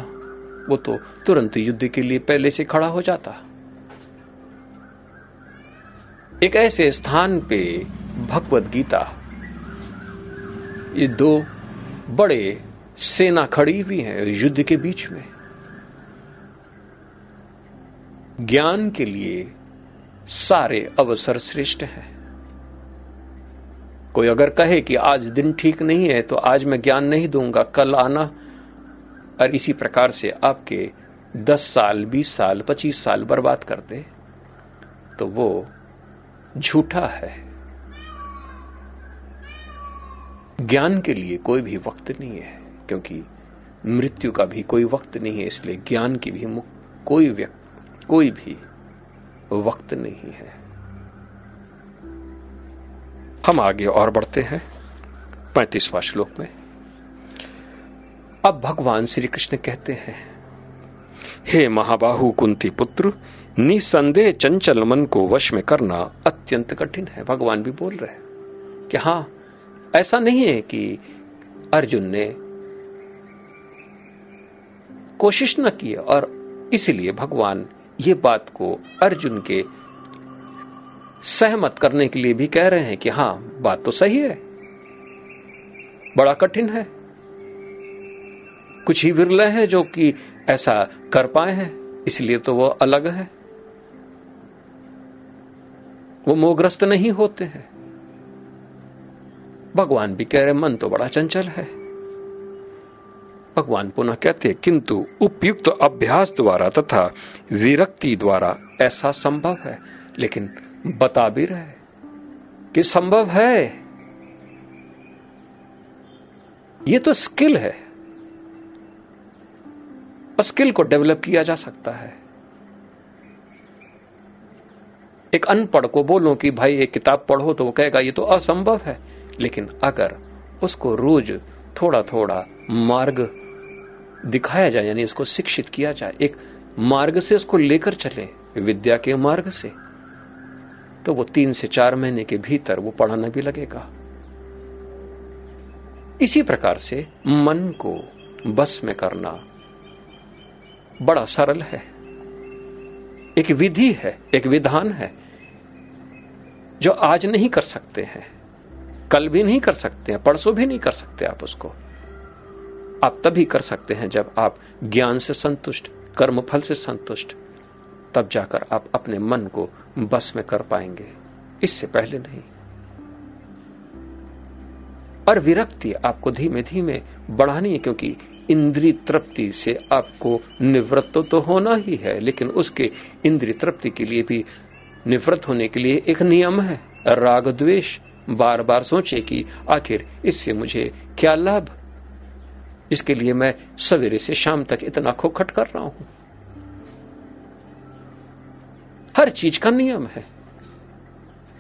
वो तो तुरंत युद्ध के लिए पहले से खड़ा हो जाता। एक ऐसे स्थान पे भगवत गीता, ये दो बड़े सेना खड़ी हुई है युद्ध के बीच में, ज्ञान के लिए सारे अवसर श्रेष्ठ हैं। कोई अगर कहे कि आज दिन ठीक नहीं है तो आज मैं ज्ञान नहीं दूंगा, कल आना, और इसी प्रकार से आपके 10 साल 20 साल 25 साल बर्बाद कर दे तो वो झूठा है। ज्ञान के लिए कोई भी वक्त नहीं है, क्योंकि मृत्यु का भी कोई वक्त नहीं है। इसलिए ज्ञान की भी कोई भी वक्त नहीं है। हम आगे और बढ़ते हैं 35वां श्लोक में। अब भगवान श्री कृष्ण कहते हैं, हे महाबाहु कुंती पुत्र, निसंदेह चंचल मन को वश में करना अत्यंत कठिन है। भगवान भी बोल रहे हैं कि हाँ, ऐसा नहीं है कि अर्जुन ने कोशिश न की, और इसलिए भगवान ये बात को अर्जुन के सहमत करने के लिए भी कह रहे हैं कि हां, बात तो सही है, बड़ा कठिन है, कुछ ही विरले हैं जो कि ऐसा कर पाए हैं, इसलिए तो वो अलग है, वो मोहग्रस्त नहीं होते हैं। भगवान भी कह रहे मन तो बड़ा चंचल है। भगवान पुनः कहते किंतु उपयुक्त अभ्यास द्वारा तथा विरक्ति द्वारा ऐसा संभव है। लेकिन बता भी रहे कि संभव है, ये तो स्किल है, स्किल को डेवलप किया जा सकता है। एक अनपढ़ को बोलो कि भाई ये किताब पढ़ो तो वो कहेगा ये तो असंभव है, लेकिन अगर उसको रोज थोड़ा थोड़ा मार्ग दिखाया जाए, यानी इसको शिक्षित किया जाए, एक मार्ग से उसको लेकर चले, विद्या के मार्ग से, तो वो 3 से 4 महीने के भीतर वो पढ़ाने भी लगेगा। इसी प्रकार से मन को बस में करना बड़ा सरल है। एक विधि है, एक विधान है, जो आज नहीं कर सकते हैं, कल भी नहीं कर सकते हैं, परसों भी नहीं कर सकते। आप उसको आप तभी कर सकते हैं जब आप ज्ञान से संतुष्ट, कर्मफल से संतुष्ट, तब जाकर आप अपने मन को बस में कर पाएंगे, इससे पहले नहीं। और विरक्ति आपको धीमे धीमे बढ़ानी है, क्योंकि इंद्रिय तृप्ति से आपको निवृत्त तो होना ही है, लेकिन उसके इंद्रिय तृप्ति के लिए भी निवृत्त होने के लिए एक नियम है, राग द्वेष। बार बार सोचे कि आखिर इससे मुझे क्या लाभ, इसके लिए मैं सवेरे से शाम तक इतना खोखट कर रहा हूं। हर चीज का नियम है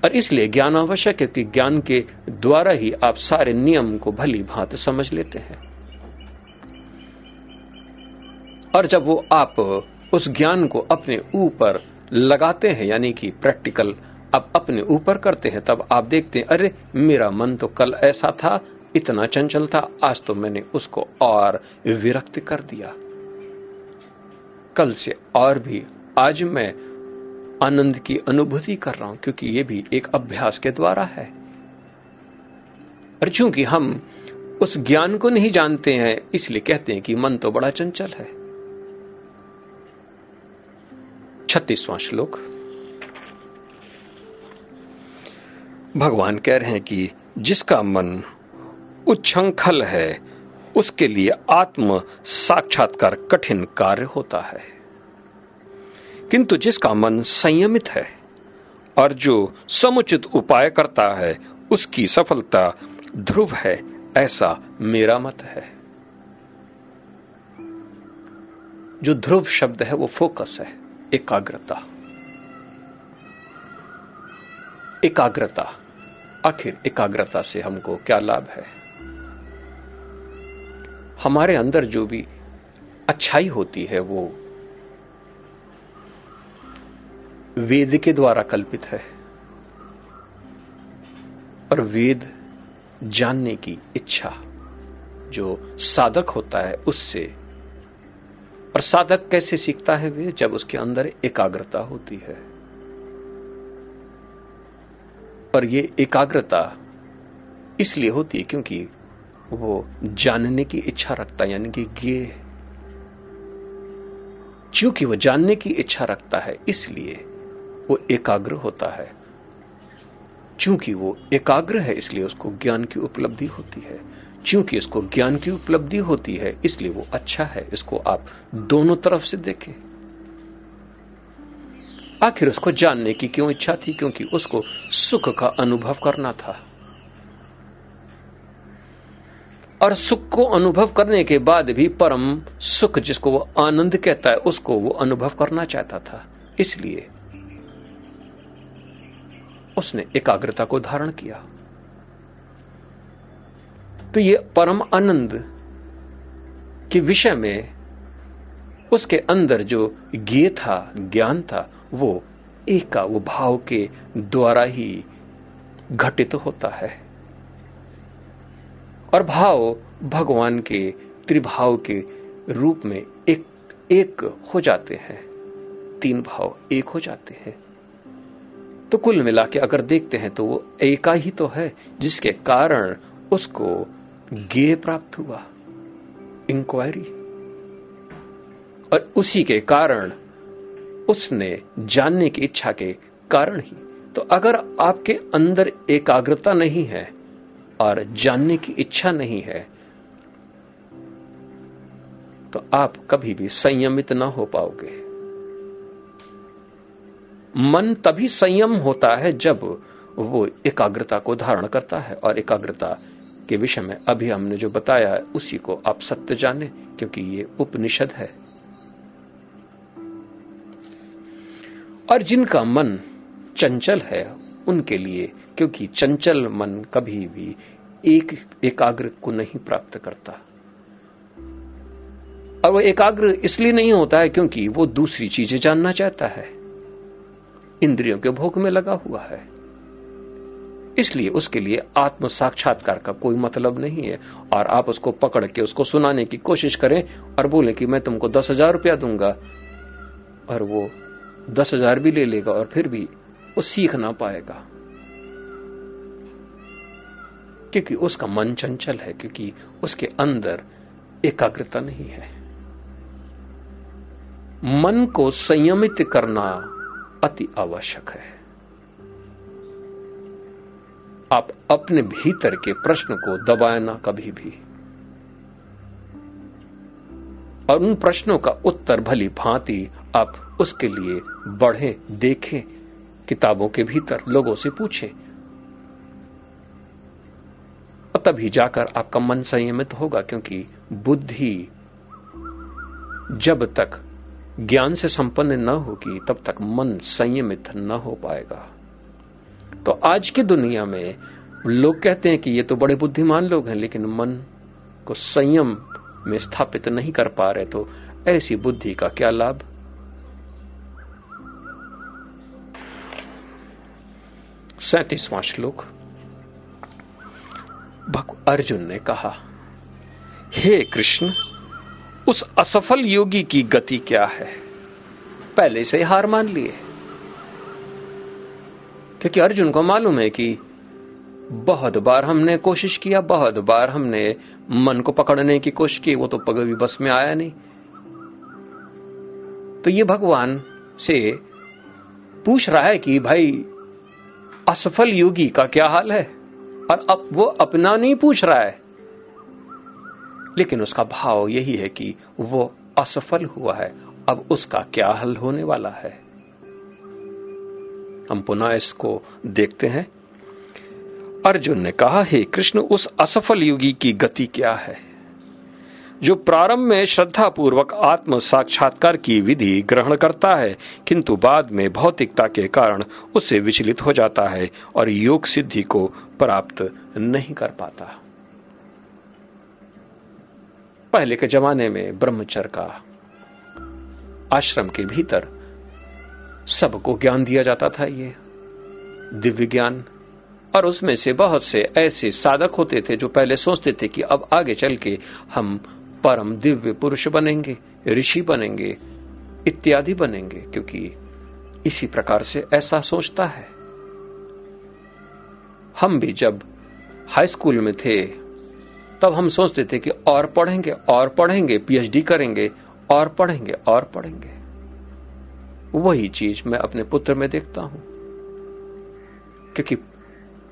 और इसलिए ज्ञान आवश्यक है कि ज्ञान के द्वारा ही आप सारे नियम को भली भांति समझ लेते हैं। और जब वो आप उस ज्ञान को अपने ऊपर लगाते हैं, यानी कि प्रैक्टिकल आप अपने ऊपर करते हैं, तब आप देखते हैं अरे मेरा मन तो कल ऐसा था, इतना चंचल था, आज तो मैंने उसको और विरक्त कर दिया। कल से और भी आज मैं आनंद की अनुभूति कर रहा हूं, क्योंकि ये भी एक अभ्यास के द्वारा है। और चूंकि हम उस ज्ञान को नहीं जानते हैं इसलिए कहते हैं कि मन तो बड़ा चंचल है। 36वां श्लोक भगवान कह रहे हैं कि जिसका मन उच्छृंखल है उसके लिए आत्म साक्षात्कार कठिन कार्य होता है, किंतु जिसका मन संयमित है और जो समुचित उपाय करता है उसकी सफलता ध्रुव है, ऐसा मेरा मत है। जो ध्रुव शब्द है वो फोकस है, एकाग्रता। एकाग्रता, आखिर एकाग्रता से हमको क्या लाभ है? हमारे अंदर जो भी अच्छाई होती है वो वेद के द्वारा कल्पित है और वेद जानने की इच्छा जो साधक होता है उससे। और साधक कैसे सीखता है वेद? जब उसके अंदर एकाग्रता होती है। और ये एकाग्रता इसलिए होती है क्योंकि वो जानने की इच्छा रखता है, यानी कि ये क्योंकि वो जानने की इच्छा रखता है इसलिए वो एकाग्र होता है। क्योंकि वो एकाग्र है इसलिए उसको ज्ञान की उपलब्धि होती है। क्योंकि इसको ज्ञान की उपलब्धि होती है इसलिए वो अच्छा है। इसको आप दोनों तरफ से देखें। आखिर उसको जानने की क्यों इच्छा थी? क्योंकि उसको सुख का अनुभव करना था। और सुख को अनुभव करने के बाद भी परम सुख जिसको वो आनंद कहता है उसको वो अनुभव करना चाहता था, इसलिए उसने एकाग्रता को धारण किया। तो ये परम आनंद के विषय में उसके अंदर जो ज्ञ था, ज्ञान था, वो एका वो भाव के द्वारा ही घटित होता है। और भाव भगवान के त्रिभाव के रूप में एक एक हो जाते हैं, तीन भाव एक हो जाते हैं। तो कुल मिला के अगर देखते हैं तो वो एका ही तो है जिसके कारण उसको ज्ञेय प्राप्त हुआ, इंक्वायरी। और उसी के कारण उसने जानने की इच्छा के कारण ही। तो अगर आपके अंदर एकाग्रता नहीं है और जानने की इच्छा नहीं है तो आप कभी भी संयमित ना हो पाओगे। मन तभी संयम होता है जब वो एकाग्रता को धारण करता है। और एकाग्रता के विषय में अभी हमने जो बताया है उसी को आप सत्य जाने, क्योंकि ये उपनिषद है। और जिनका मन चंचल है उनके लिए, क्योंकि चंचल मन कभी भी एक एकाग्र को नहीं प्राप्त करता। और वो एकाग्र इसलिए नहीं होता है क्योंकि वो दूसरी चीजें जानना चाहता है, इंद्रियों के भोग में लगा हुआ है, इसलिए उसके लिए आत्म साक्षात्कार का कोई मतलब नहीं है। और आप उसको पकड़ के उसको सुनाने की कोशिश करें और बोले कि मैं तुमको 10,000 रुपया दूंगा, और वो 10,000 भी ले लेगा और फिर भी वो सीख ना पाएगा, क्योंकि उसका मन चंचल है, क्योंकि उसके अंदर एकाग्रता नहीं है। मन को संयमित करना अति आवश्यक है। आप अपने भीतर के प्रश्न को दबाए ना कभी भी। उन प्रश्नों का उत्तर भली भांति आप उसके लिए बढ़ें, देखें, किताबों के भीतर लोगों से पूछें, और तभी जाकर आपका मन संयमित होगा। क्योंकि बुद्धि जब तक ज्ञान से संपन्न न होगी तब तक मन संयमित न हो पाएगा। तो आज की दुनिया में लोग कहते हैं कि ये तो बड़े बुद्धिमान लोग हैं, लेकिन मन को संयम में स्थापित नहीं कर पा रहे, तो ऐसी बुद्धि का क्या लाभ। सैंतीसवां श्लोक। अर्जुन ने कहा, हे कृष्ण, उस असफल योगी की गति क्या है। पहले से हार मान लिए, क्योंकि अर्जुन को मालूम है कि बहुत बार हमने कोशिश किया, बहुत बार हमने मन को पकड़ने की कोशिश की, वो तो पगवी बस में आया नहीं। तो ये भगवान से पूछ रहा है कि भाई असफल योगी का क्या हाल है, और अब वो अपना नहीं पूछ रहा है, लेकिन उसका भाव यही है कि वो असफल हुआ है, अब उसका क्या हल होने वाला है। हम पुनः इसको देखते हैं। अर्जुन ने कहा, हे कृष्ण, उस असफल योगी की गति क्या है जो प्रारंभ में श्रद्धा पूर्वक आत्म साक्षात्कार की विधि ग्रहण करता है, किंतु बाद में भौतिकता के कारण उससे विचलित हो जाता है और योग सिद्धि को प्राप्त नहीं कर पाता। पहले के जमाने में ब्रह्मचर्य का आश्रम के भीतर सबको ज्ञान दिया जाता था, ये दिव्य ज्ञान, और उसमें से बहुत से ऐसे साधक होते थे जो पहले सोचते थे कि अब आगे चल के हम परम दिव्य पुरुष बनेंगे, ऋषि बनेंगे, इत्यादि बनेंगे, क्योंकि इसी प्रकार से ऐसा सोचता है। हम भी जब हाई स्कूल में थे तब हम सोचते थे कि और पढ़ेंगे और पढ़ेंगे, पीएचडी करेंगे और पढ़ेंगे और पढ़ेंगे। वही चीज मैं अपने पुत्र में देखता हूं, क्योंकि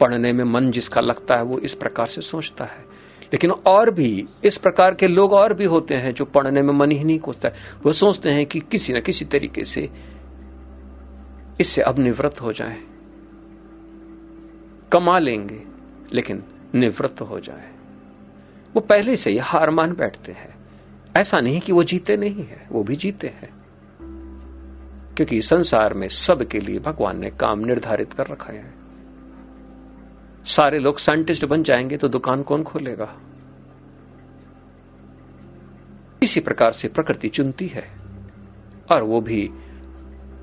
पढ़ने में मन जिसका लगता है वो इस प्रकार से सोचता है। लेकिन और भी इस प्रकार के लोग और भी होते हैं जो पढ़ने में मन ही नहीं खोजता है, वो सोचते हैं कि किसी न किसी तरीके से इससे अब निवृत्त हो जाएं, कमा लेंगे लेकिन निवृत्त हो जाएं। वो पहले से ही हार मान बैठते हैं। ऐसा नहीं कि वो जीते नहीं है, वो भी जीते हैं, क्योंकि संसार में सबके लिए भगवान ने काम निर्धारित कर रखा है। सारे लोग साइंटिस्ट बन जाएंगे तो दुकान कौन खोलेगा। इसी प्रकार से प्रकृति चुनती है और वो भी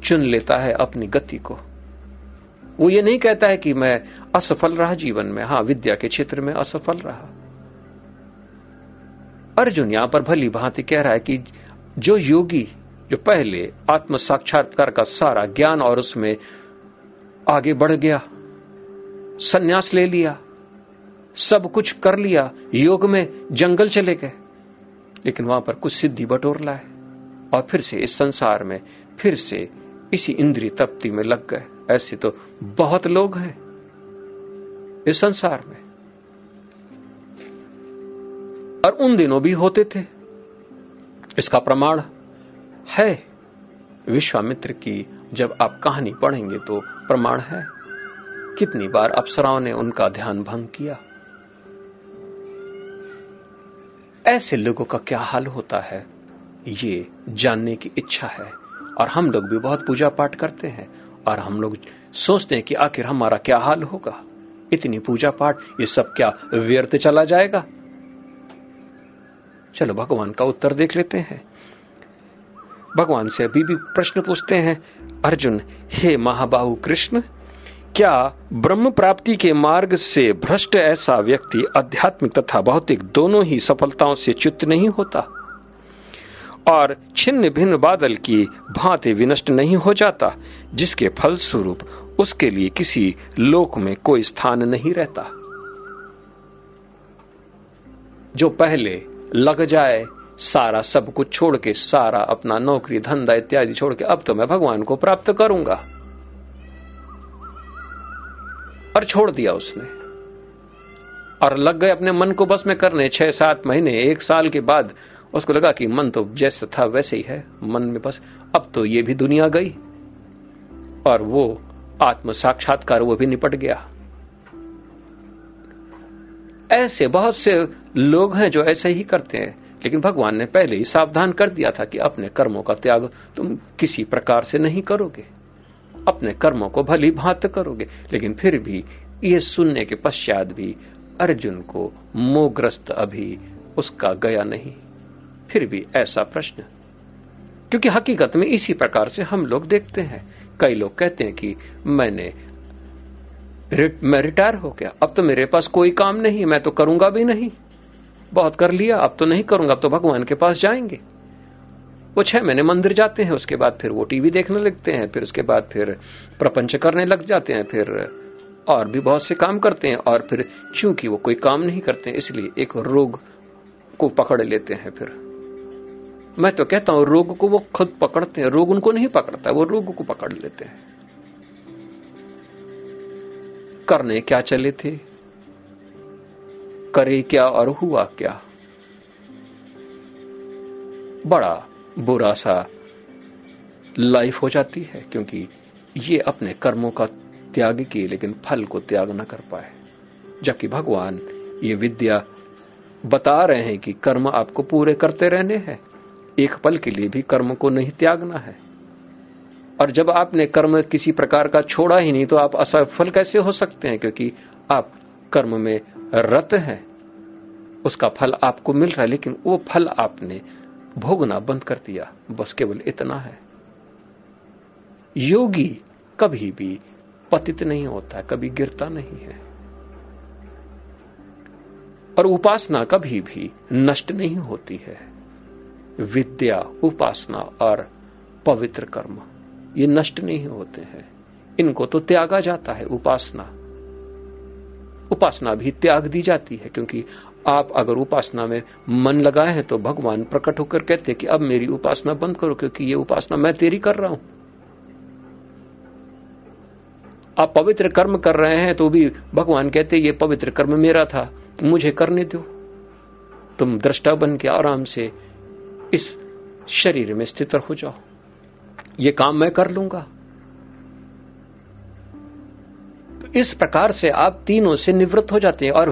चुन लेता है अपनी गति को। वो ये नहीं कहता है कि मैं असफल रहा जीवन में, हां विद्या के क्षेत्र में असफल रहा। अर्जुन यहां पर भली भांति कह रहा है कि जो योगी जो पहले आत्म साक्षात्कार का सारा ज्ञान और उसमें आगे बढ़ गया, सन्यास ले लिया, सब कुछ कर लिया, योग में जंगल चले गए, लेकिन वहां पर कुछ सिद्धि बटोर लाए और फिर से इस संसार में फिर से इसी इंद्रिय तृप्ति में लग गए। ऐसे तो बहुत लोग हैं इस संसार में, और उन दिनों भी होते थे। इसका प्रमाण है विश्वामित्र की, जब आप कहानी पढ़ेंगे तो प्रमाण है कितनी बार अप्सराओं ने उनका ध्यान भंग किया। ऐसे लोगों का क्या हाल होता है ये जानने की इच्छा है, और हम लोग भी बहुत पूजा पाठ करते हैं और हम लोग सोचते हैं कि आखिर हमारा क्या हाल होगा, इतनी पूजा पाठ ये सब क्या व्यर्थ चला जाएगा। चलो भगवान का उत्तर देख लेते हैं। भगवान से अभी भी प्रश्न पूछते हैं अर्जुन, हे महाबाहु कृष्ण, क्या ब्रह्म प्राप्ति के मार्ग से भ्रष्ट ऐसा व्यक्ति आध्यात्मिक तथा भौतिक दोनों ही सफलताओं से च्युत नहीं होता और छिन्न भिन्न बादल की भांति विनष्ट नहीं हो जाता, जिसके फलस्वरूप उसके लिए किसी लोक में कोई स्थान नहीं रहता। जो पहले लग जाए सारा सब कुछ छोड़ के, सारा अपना नौकरी धंधा इत्यादि छोड़ के, अब तो मैं भगवान को प्राप्त करूंगा, और छोड़ दिया उसने और लग गए अपने मन को बस में करने, 6-7 महीने 1 साल के बाद उसको लगा कि मन तो जैसा था वैसे ही है, मन में बस अब तो ये भी दुनिया गई और वो आत्म साक्षात्कार वो भी निपट गया। ऐसे बहुत से लोग हैं जो ऐसे ही करते हैं, लेकिन भगवान ने पहले ही सावधान कर दिया था कि अपने कर्मों का त्याग तुम किसी प्रकार से नहीं करोगे, अपने कर्मों को भली भांति करोगे। लेकिन फिर भी ये सुनने के पश्चात भी अर्जुन को मोहग्रस्त अभी उसका गया नहीं, फिर भी ऐसा प्रश्न। क्योंकि हकीकत में इसी प्रकार से हम लोग देखते हैं, कई लोग कहते हैं कि मैं रिटायर हो गया, अब तो मेरे पास कोई काम नहीं, मैं तो करूंगा भी नहीं, बहुत कर लिया, अब तो नहीं करूंगा, अब तो भगवान के पास जाएंगे। वो 6 महीने मंदिर जाते हैं, उसके बाद फिर वो टीवी देखने लगते हैं, फिर उसके बाद फिर प्रपंच करने लग जाते हैं, फिर और भी बहुत से काम करते हैं, और फिर चूंकि वो कोई काम नहीं करते इसलिए एक रोग को पकड़ लेते हैं। फिर मैं तो कहता हूं रोग को वो खुद पकड़ते हैं, रोग उनको नहीं पकड़ता, वो रोग को पकड़ लेते हैं। करने क्या चले थे, करे क्या और हुआ क्या, बड़ा बुरा सा लाइफ हो जाती है, क्योंकि ये अपने कर्मों का त्याग किए लेकिन फल को त्याग न कर पाए। जबकि भगवान ये विद्या बता रहे हैं कि कर्म आपको पूरे करते रहने हैं, एक पल के लिए भी कर्म को नहीं त्यागना है। और जब आपने कर्म किसी प्रकार का छोड़ा ही नहीं तो आप असफल कैसे हो सकते हैं, क्योंकि आप कर्म में रत हैं, उसका फल आपको मिल रहा है लेकिन वो फल आपने भोगना बंद कर दिया। बस केवल इतना है। योगी कभी भी पतित नहीं होता, कभी गिरता नहीं है, और उपासना कभी भी नष्ट नहीं होती है। विद्या, उपासना और पवित्र कर्म ये नष्ट नहीं होते हैं, इनको तो त्यागा जाता है। उपासना भी त्याग दी जाती है, क्योंकि आप अगर उपासना में मन लगाए हैं तो भगवान प्रकट होकर कहते हैं कि अब मेरी उपासना बंद करो, क्योंकि ये उपासना मैं तेरी कर रहा हूं। आप पवित्र कर्म कर रहे हैं तो भी भगवान कहते ये पवित्र कर्म मेरा था, मुझे करने दो, तुम दृष्टा बन के आराम से इस शरीर में स्थित हो जाओ, ये काम मैं कर लूंगा। तो इस प्रकार से आप तीनों से निवृत्त हो जाते हैं। और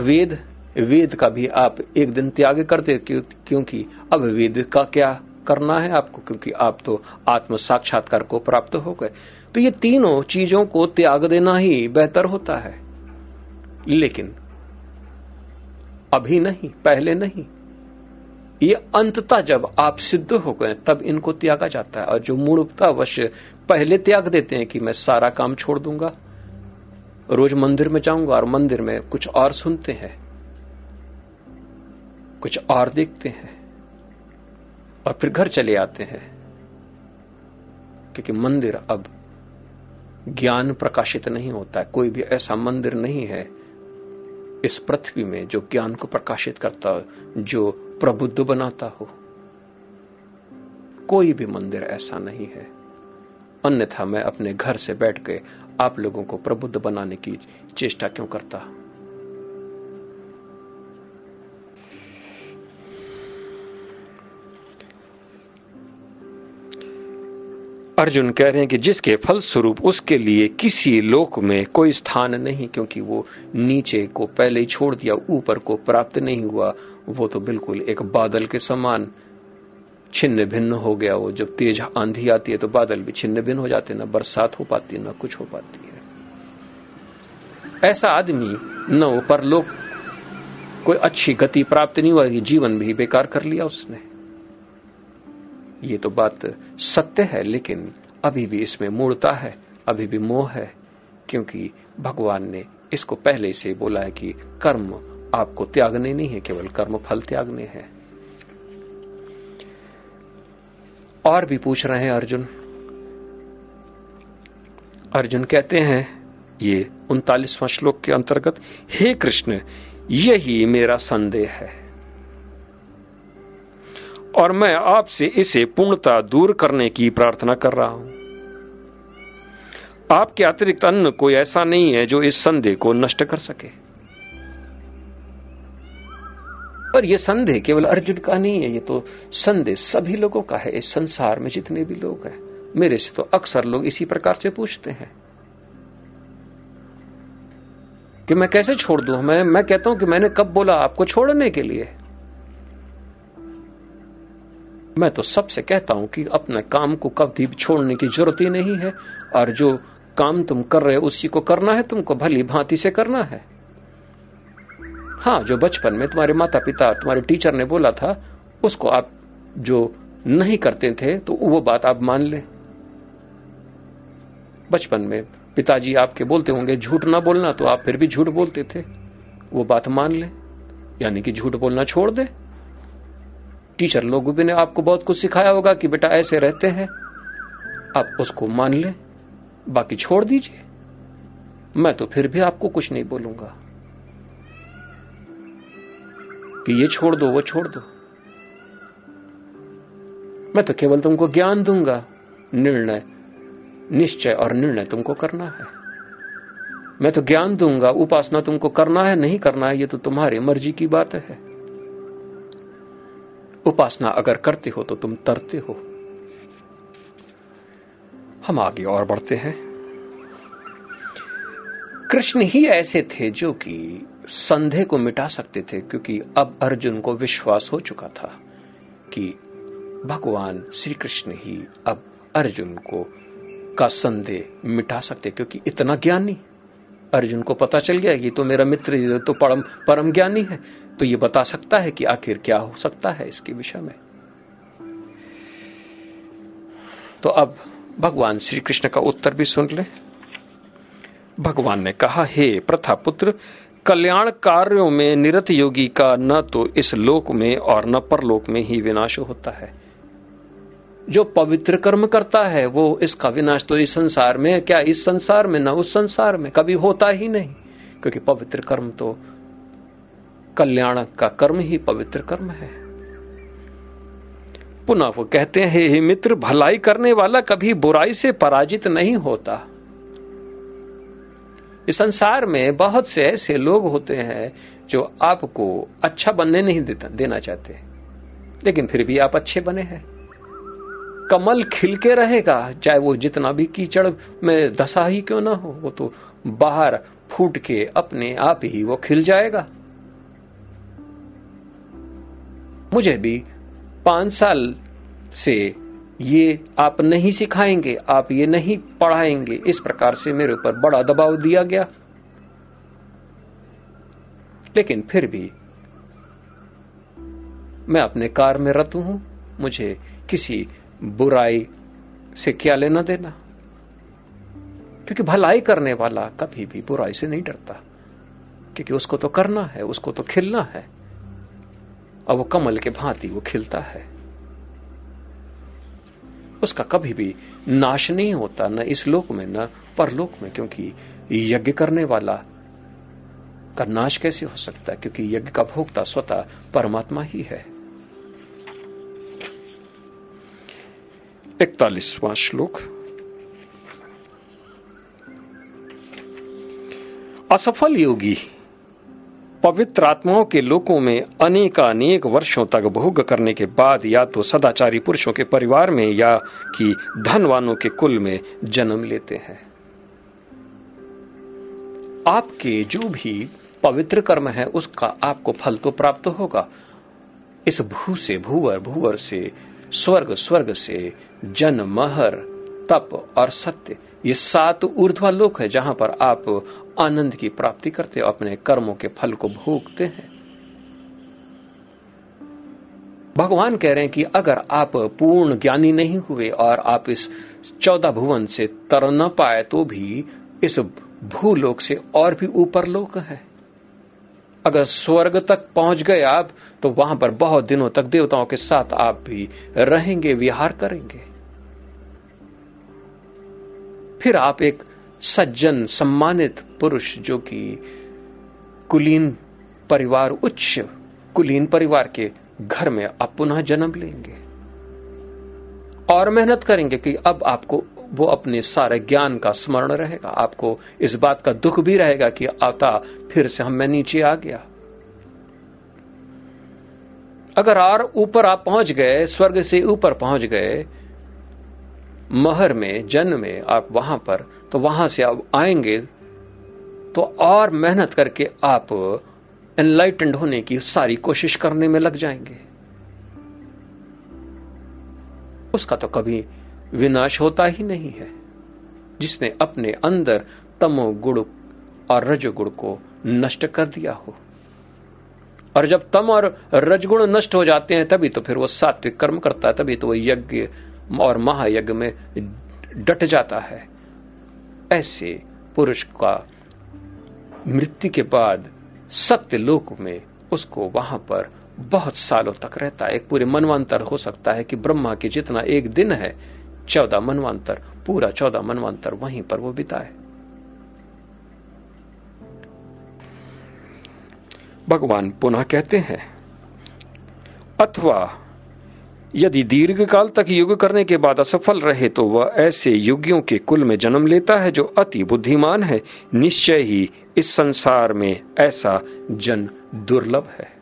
वेद का भी आप एक दिन त्याग करते, क्योंकि अब वेद का क्या करना है आपको, क्योंकि आप तो आत्म साक्षात्कार को प्राप्त हो गए। तो ये तीनों चीजों को त्याग देना ही बेहतर होता है, लेकिन अभी नहीं, पहले नहीं, ये अंततः जब आप सिद्ध हो गए तब इनको त्यागा जाता है। और जो मूर्खतावश पहले त्याग देते हैं कि मैं सारा काम छोड़ दूंगा, रोज मंदिर में जाऊंगा, और मंदिर में कुछ और सुनते हैं, कुछ और देखते हैं, और फिर घर चले आते हैं, क्योंकि मंदिर अब ज्ञान प्रकाशित नहीं होता है। कोई भी ऐसा मंदिर नहीं है इस पृथ्वी में जो ज्ञान को प्रकाशित करता हो, जो प्रबुद्ध बनाता हो, कोई भी मंदिर ऐसा नहीं है। अन्यथा मैं अपने घर से बैठ के आप लोगों को प्रबुद्ध बनाने की चेष्टा क्यों करता। अर्जुन कह रहे हैं कि जिसके फल स्वरूप उसके लिए किसी लोक में कोई स्थान नहीं, क्योंकि वो नीचे को पहले ही छोड़ दिया, ऊपर को प्राप्त नहीं हुआ, वो तो बिल्कुल एक बादल के समान छिन्न भिन्न हो गया। वो जब तेज आंधी आती है तो बादल भी छिन्न भिन्न हो जाते, ना बरसात हो पाती, ना कुछ हो पाती है। ऐसा आदमी न ऊपर लोक कोई अच्छी गति प्राप्त नहीं हुआ, जीवन भी बेकार कर लिया उसने। ये तो बात सत्य है, लेकिन अभी भी इसमें मूढ़ता है, अभी भी मोह है, क्योंकि भगवान ने इसको पहले से बोला है कि कर्म आपको त्यागने नहीं है, केवल कर्म फल त्यागने हैं। और भी पूछ रहे हैं अर्जुन कहते हैं ये 39वां श्लोक के अंतर्गत, हे कृष्ण यही मेरा संदेह है और मैं आपसे इसे पूर्णतः दूर करने की प्रार्थना कर रहा हूं। आपके अतिरिक्त अन्य कोई ऐसा नहीं है जो इस संदेह को नष्ट कर सके। और ये संदेह केवल अर्जुन का नहीं है, ये तो संदेह सभी लोगों का है, इस संसार में जितने भी लोग हैं। मेरे से तो अक्सर लोग इसी प्रकार से पूछते हैं कि मैं कैसे छोड़ दूं। मैं कहता हूं कि मैंने कब बोला आपको छोड़ने के लिए। मैं तो सबसे कहता हूं कि अपने काम को कभी छोड़ने की जरूरत ही नहीं है, और जो काम तुम कर रहे हो उसी को करना है, तुमको भली भांति से करना है। हाँ, जो बचपन में तुम्हारे माता पिता, तुम्हारे टीचर ने बोला था, उसको आप जो नहीं करते थे तो वो बात आप मान लें। बचपन में पिताजी आपके बोलते होंगे झूठ ना बोलना, तो आप फिर भी झूठ बोलते थे, वो बात मान लें, यानी कि झूठ बोलना छोड़ दें। टीचर लोगों भी ने आपको बहुत कुछ सिखाया होगा कि बेटा ऐसे रहते हैं, आप उसको मान लें, बाकी छोड़ दीजिए। मैं तो फिर भी आपको कुछ नहीं बोलूंगा कि ये छोड़ दो वो छोड़ दो। मैं तो केवल तुमको ज्ञान दूंगा, निर्णय, निश्चय और निर्णय तुमको करना है। मैं तो ज्ञान दूंगा, उपासना तुमको करना है नहीं करना है ये तो तुम्हारी मर्जी की बात है। उपासना अगर करते हो तो तुम तरते हो। हम आगे और बढ़ते हैं। कृष्ण ही ऐसे थे जो कि संदेह को मिटा सकते थे, क्योंकि अब अर्जुन को विश्वास हो चुका था कि भगवान श्री कृष्ण ही अब अर्जुन को का संदेह मिटा सकते, क्योंकि इतना ज्ञानी अर्जुन को पता चल गया कि तो मेरा मित्र, ये तो परम ज्ञानी है, तो ये बता सकता है कि आखिर क्या हो सकता है इसके विषय में। तो अब भगवान श्री कृष्ण का उत्तर भी सुन ले। भगवान ने कहा, हे प्रथापुत्र, कल्याण कार्यों में निरत योगी का न तो इस लोक में और न परलोक में ही विनाश होता है। जो पवित्र कर्म करता है वो इसका विनाश तो इस संसार में, क्या इस संसार में, न उस संसार में कभी होता ही नहीं, क्योंकि पवित्र कर्म तो कल्याण का कर्म ही पवित्र कर्म है। पुनः वो कहते हैं, हे मित्र, भलाई करने वाला कभी बुराई से पराजित नहीं होता। इस संसार में बहुत से ऐसे लोग होते हैं जो आपको अच्छा बनने नहीं देना चाहते, लेकिन फिर भी आप अच्छे बने हैं। कमल खिल के रहेगा, चाहे वो जितना भी कीचड़ में धसा ही क्यों ना हो, वो तो बाहर फूट के अपने आप ही वो खिल जाएगा। मुझे भी 5 साल से ये आप नहीं सिखाएंगे, आप ये नहीं पढ़ाएंगे, इस प्रकार से मेरे ऊपर बड़ा दबाव दिया गया, लेकिन फिर भी मैं अपने कार्य में रत हूं। मुझे किसी बुराई से क्या लेना देना, क्योंकि भलाई करने वाला कभी भी बुराई से नहीं डरता, क्योंकि उसको तो करना है, उसको तो खिलना है, और वो कमल के भांति वो खिलता है। उसका कभी भी नाश नहीं होता, न इस लोक में न परलोक में, क्योंकि यज्ञ करने वाला का नाश कैसे हो सकता है, क्योंकि यज्ञ का भोक्ता स्वतः परमात्मा ही है। 41वां श्लोक। असफल योगी पवित्र आत्माओं के लोकों में अनेकानेक वर्षों तक भोग करने के बाद या तो सदाचारी पुरुषों के परिवार में या कि धनवानों के कुल में जन्म लेते हैं। आपके जो भी पवित्र कर्म है उसका आपको फल तो प्राप्त होगा। इस भू से भूवर, भूवर से स्वर्ग, स्वर्ग से जन, महर, तप और सत्य, ये 7 ऊर्ध्वा लोक है जहां पर आप आनंद की प्राप्ति करते, अपने कर्मों के फल को भोगते हैं। भगवान कह रहे हैं कि अगर आप पूर्ण ज्ञानी नहीं हुए और आप इस 14 भुवन से तर न पाए, तो भी इस भूलोक से और भी ऊपर लोक है। अगर स्वर्ग तक पहुंच गए आप, तो वहां पर बहुत दिनों तक देवताओं के साथ आप भी रहेंगे, विहार करेंगे। फिर आप एक सज्जन, सम्मानित पुरुष जो कि कुलीन परिवार, उच्च कुलीन परिवार के घर में आप पुनः जन्म लेंगे और मेहनत करेंगे कि अब आपको वो अपने सारे ज्ञान का स्मरण रहेगा। आपको इस बात का दुख भी रहेगा कि आता फिर से हम मैं नीचे आ गया। अगर और ऊपर आप पहुंच गए, स्वर्ग से ऊपर पहुंच गए, महर में, जन्म में आप वहां पर, तो वहां से आप आएंगे तो और मेहनत करके आप एनलाइटेंड होने की सारी कोशिश करने में लग जाएंगे। उसका तो कभी विनाश होता ही नहीं है। जिसने अपने अंदर तमो गुण और रजोगुण को नष्ट कर दिया हो, और जब तम और रजगुण नष्ट हो जाते हैं तभी तो फिर वो सात्विक कर्म करता है, तभी तो वो यज्ञ और महायज्ञ में डट जाता है। ऐसे पुरुष का मृत्यु के बाद सत्य लोक में उसको वहां पर बहुत सालों तक रहता है। एक पूरे मनवांतर हो सकता है कि ब्रह्मा के जितना एक दिन है 14 मनवांतर, पूरा 14 मनवांतर वहीं पर वो बिताए। भगवान पुनः कहते हैं, अथवा यदि दीर्घ काल तक युग करने के बाद असफल रहे तो वह ऐसे युगियों के कुल में जन्म लेता है जो अति बुद्धिमान है। निश्चय ही इस संसार में ऐसा जन दुर्लभ है।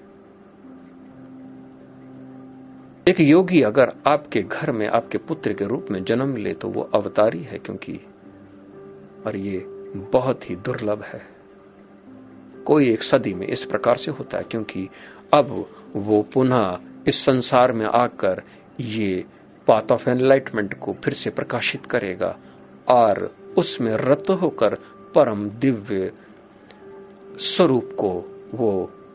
एक योगी अगर आपके घर में आपके पुत्र के रूप में जन्म ले तो वो अवतारी है, क्योंकि और ये बहुत ही दुर्लभ है। कोई एक सदी में इस प्रकार से होता है, क्योंकि अब वो पुनः इस संसार में आकर ये पाथ ऑफ एनलाइटमेंट को फिर से प्रकाशित करेगा और उसमें रत होकर परम दिव्य स्वरूप को वो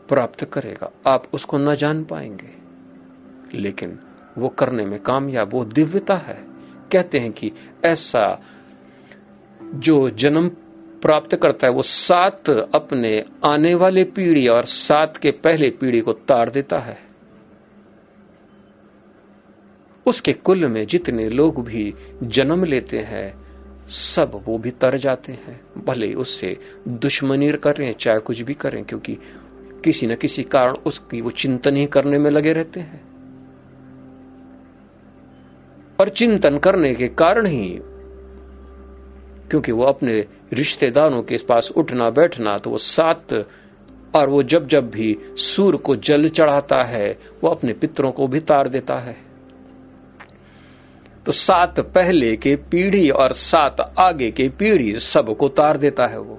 प्राप्त करेगा। आप उसको न जान पाएंगे, लेकिन वो करने में कामयाब वो दिव्यता है। कहते हैं कि ऐसा जो जन्म प्राप्त करता है वो 7 अपने आने वाले पीढ़ी और 7 के पहले पीढ़ी को तार देता है। उसके कुल में जितने लोग भी जन्म लेते हैं सब वो भी तर जाते हैं, भले उससे दुश्मनी करें चाहे कुछ भी करें, क्योंकि किसी न किसी कारण उसकी वो चिंतन ही करने में लगे रहते हैं। और चिंतन करने के कारण ही, क्योंकि वो अपने रिश्तेदारों के पास उठना बैठना, तो वो 7 और वो जब जब भी सूर्य को जल चढ़ाता है वो अपने पितरों को भी तार देता है। तो 7 पहले के पीढ़ी और 7 आगे के पीढ़ी सबको तार देता है। वो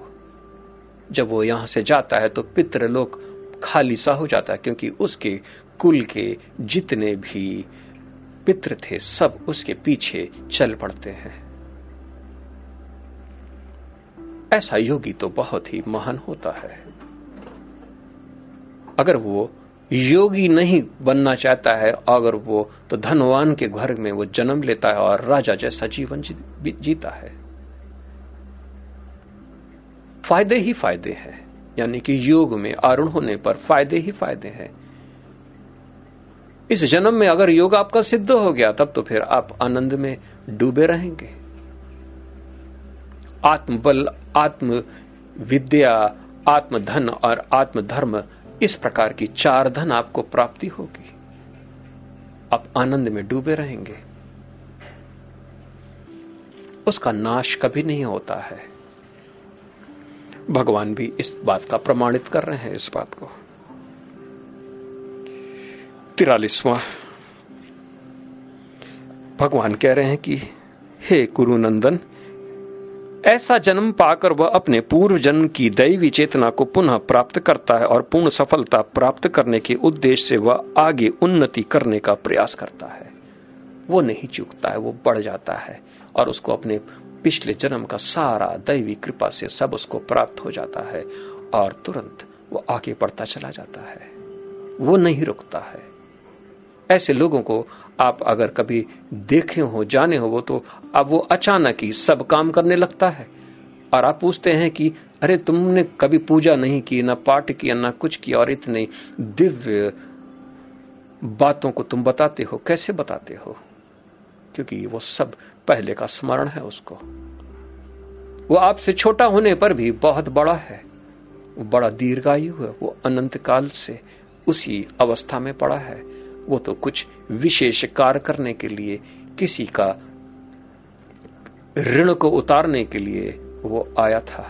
जब वो यहां से जाता है तो पितृलोक खाली सा हो जाता है, क्योंकि उसके कुल के जितने भी पितृ थे सब उसके पीछे चल पड़ते हैं। ऐसा योगी तो बहुत ही महान होता है। अगर वो योगी नहीं बनना चाहता है, अगर वो तो धनवान के घर में वो जन्म लेता है और राजा जैसा जीवन जीता है। फायदे ही फायदे हैं, यानी कि योग में आरूढ़ होने पर फायदे ही फायदे हैं। इस जन्म में अगर योग आपका सिद्ध हो गया तब तो फिर आप आनंद में डूबे रहेंगे। आत्मबल, आत्म विद्या, आत्मधन और आत्मधर्म, इस प्रकार की 4 धन आपको प्राप्ति होगी। आप आनंद में डूबे रहेंगे, उसका नाश कभी नहीं होता है। भगवान भी इस बात का प्रमाणित कर रहे हैं, इस बात को। 43वां भगवान कह रहे हैं कि हे कुरुनंदन, ऐसा जन्म पाकर वह अपने पूर्व जन्म की दैवी चेतना को पुनः प्राप्त करता है और पूर्ण सफलता प्राप्त करने के उद्देश्य से वह आगे उन्नति करने का प्रयास करता है। वो नहीं चूकता है, वो बढ़ जाता है और उसको अपने पिछले जन्म का सारा दैवी कृपा से सब उसको प्राप्त हो जाता है और तुरंत वो आगे बढ़ता चला जाता है, वो नहीं रुकता है। ऐसे लोगों को आप अगर कभी देखे हो, जाने हो, वो तो अब वो अचानक ही सब काम करने लगता है। और आप पूछते हैं कि अरे तुमने कभी पूजा नहीं की, ना पाठ किया, ना कुछ किया, और इतने दिव्य बातों को तुम बताते हो, कैसे बताते हो? क्योंकि वो सब पहले का स्मरण है उसको। वो आपसे छोटा होने पर भी बहुत बड़ा है, वो बड़ा दीर्घायु है, वो अनंत काल से उसी अवस्था में पड़ा है। वो तो कुछ विशेष कार्य करने के लिए, किसी का ऋण को उतारने के लिए वो आया था,